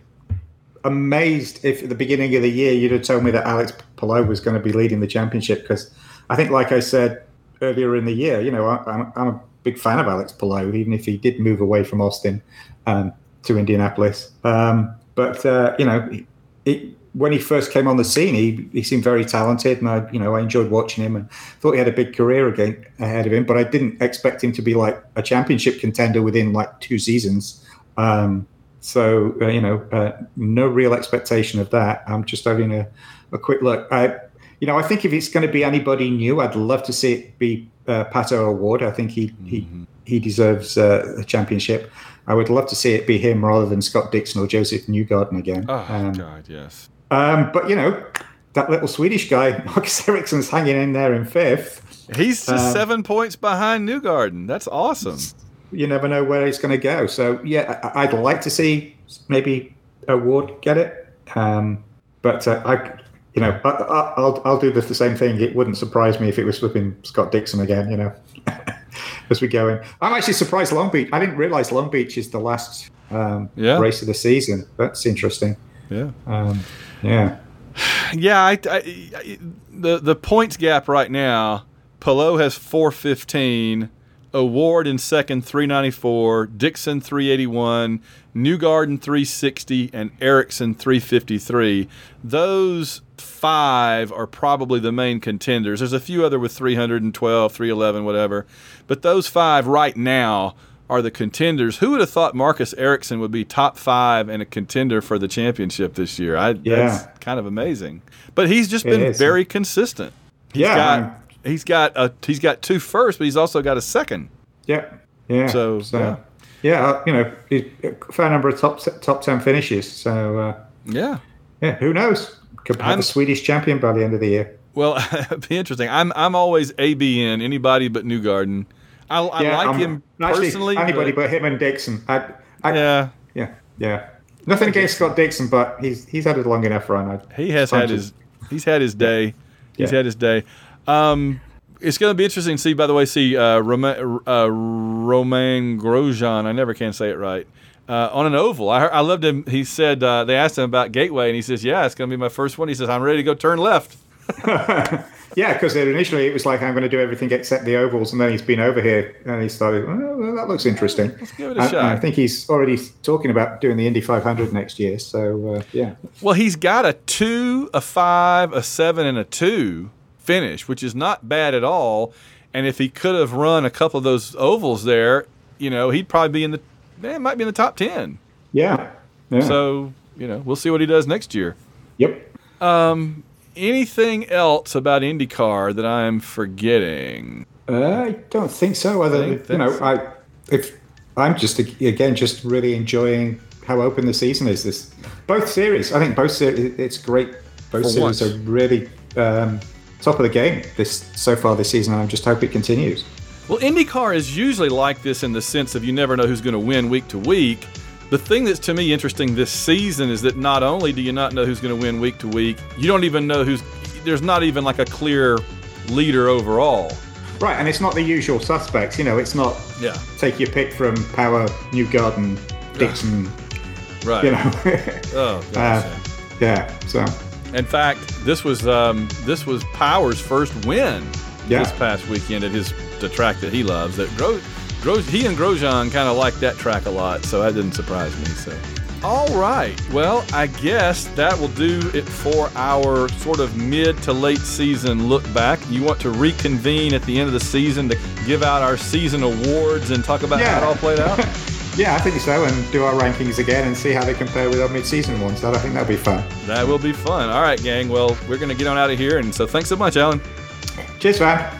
amazed if at the beginning of the year you'd have told me that Alex Palou was going to be leading the championship, because I think, like I said earlier in the year, you know, I, I'm, I'm a big fan of Alex Palou, even if he did move away from Austin um, to Indianapolis. Um, but, uh, you know, it, it when he first came on the scene, he, he seemed very talented, and I you know I enjoyed watching him and thought he had a big career again ahead of him. But I didn't expect him to be like a championship contender within like two seasons. Um, so uh, you know, uh, no real expectation of that. I'm just having a, a quick look. I you know I think if it's going to be anybody new, I'd love to see it be uh, Pato O'Ward. I think he mm-hmm. he he deserves uh, a championship. I would love to see it be him rather than Scott Dixon or Joseph Newgarden again. Oh um, God, yes. Um, but, you know, that little Swedish guy, Marcus Ericsson's hanging in there in fifth. He's just um, seven points behind Newgarden. That's awesome. You never know where he's going to go. So, yeah, I, I'd like to see maybe Award get it. Um, but, uh, I, you know, I, I, I'll, I'll do the, the same thing. It wouldn't surprise me if it was flipping Scott Dixon again, you know, as we go in. I'm actually surprised Long Beach. I didn't realize Long Beach is the last um, yeah. race of the season. That's interesting. Yeah. Um, yeah. Yeah. I, I, I, the, the points gap right now, Palou has four fifteen, Award in second, three ninety-four, Dixon, three eighty-one, Newgarden, three sixty, and Ericsson, three fifty-three. Those five are probably the main contenders. There's a few other with three twelve, three eleven, whatever. But those five right now are the contenders. Who would have thought Marcus Ericsson would be top five and a contender for the championship this year? I, yeah. That's kind of amazing. But he's just been very consistent. He's yeah, got, he's got a he's got two firsts, but he's also got a second. Yeah, yeah. So, so yeah. yeah, you know, he's a fair number of top top ten finishes. So uh, yeah, yeah. Who knows? Could be the Swedish champion by the end of the year. Well, it'd be interesting. I'm I'm always A B N anybody but Newgarden. I, I yeah, like I'm, him personally. Actually, anybody but, but him and Dixon. I, I, yeah, yeah, yeah. Nothing against Scott Dixon, but he's he's had a long enough run. I, he has had to, his he's had his day. Yeah. He's yeah. had his day. Um, it's going to be interesting to see. By the way, see uh, Romain, uh, Romain Grosjean. I never can say it right. Uh, on an oval, I, I loved him. He said uh, they asked him about Gateway, and he says, "Yeah, it's going to be my first one." He says, "I'm ready to go turn left." Yeah, because initially it was like, I'm going to do everything except the ovals, and then he's been over here, and he started, well, that looks interesting. Let's give it a and, shot. And I think he's already talking about doing the Indy five hundred next year, so, uh, yeah. Well, he's got a two, a five, a seven, and a two finish, which is not bad at all, and if he could have run a couple of those ovals there, you know, he'd probably be in the, man, might be in the top ten. Yeah. yeah. So, you know, we'll see what he does next year. Yep. Um, anything else about IndyCar that I'm forgetting? Uh, I don't think so. Other than, you know, so. I if I'm just again just really enjoying how open the season is. This both series, I think both series, it's great. Both For series once. are really um, top of the game this so far this season, and I just hope it continues. Well, IndyCar is usually like this in the sense of you never know who's going to win week to week. The thing that's to me interesting this season is that not only do you not know who's going to win week to week, you don't even know who's. There's not even like a clear leader overall. Right, and it's not the usual suspects. You know, it's not yeah. take your pick from Power, New Garden, Dixon. Right. You know. oh, gosh, uh, yeah. So. In fact, this was um, this was Power's first win yeah. this past weekend at his the track that he loves. That Gro- Gro- he and Grosjean kind of like that track a lot, so that didn't surprise me. So, all right. Well, I guess that will do it for our sort of mid to late season look back. You want to reconvene at the end of the season to give out our season awards and talk about yeah. how it all played out? Yeah, I think so, and do our rankings again and see how they compare with our mid-season ones. That, I think that'll be fun. That will be fun. All right, gang. Well, we're going to get on out of here, and so thanks so much, Alan. Cheers, man.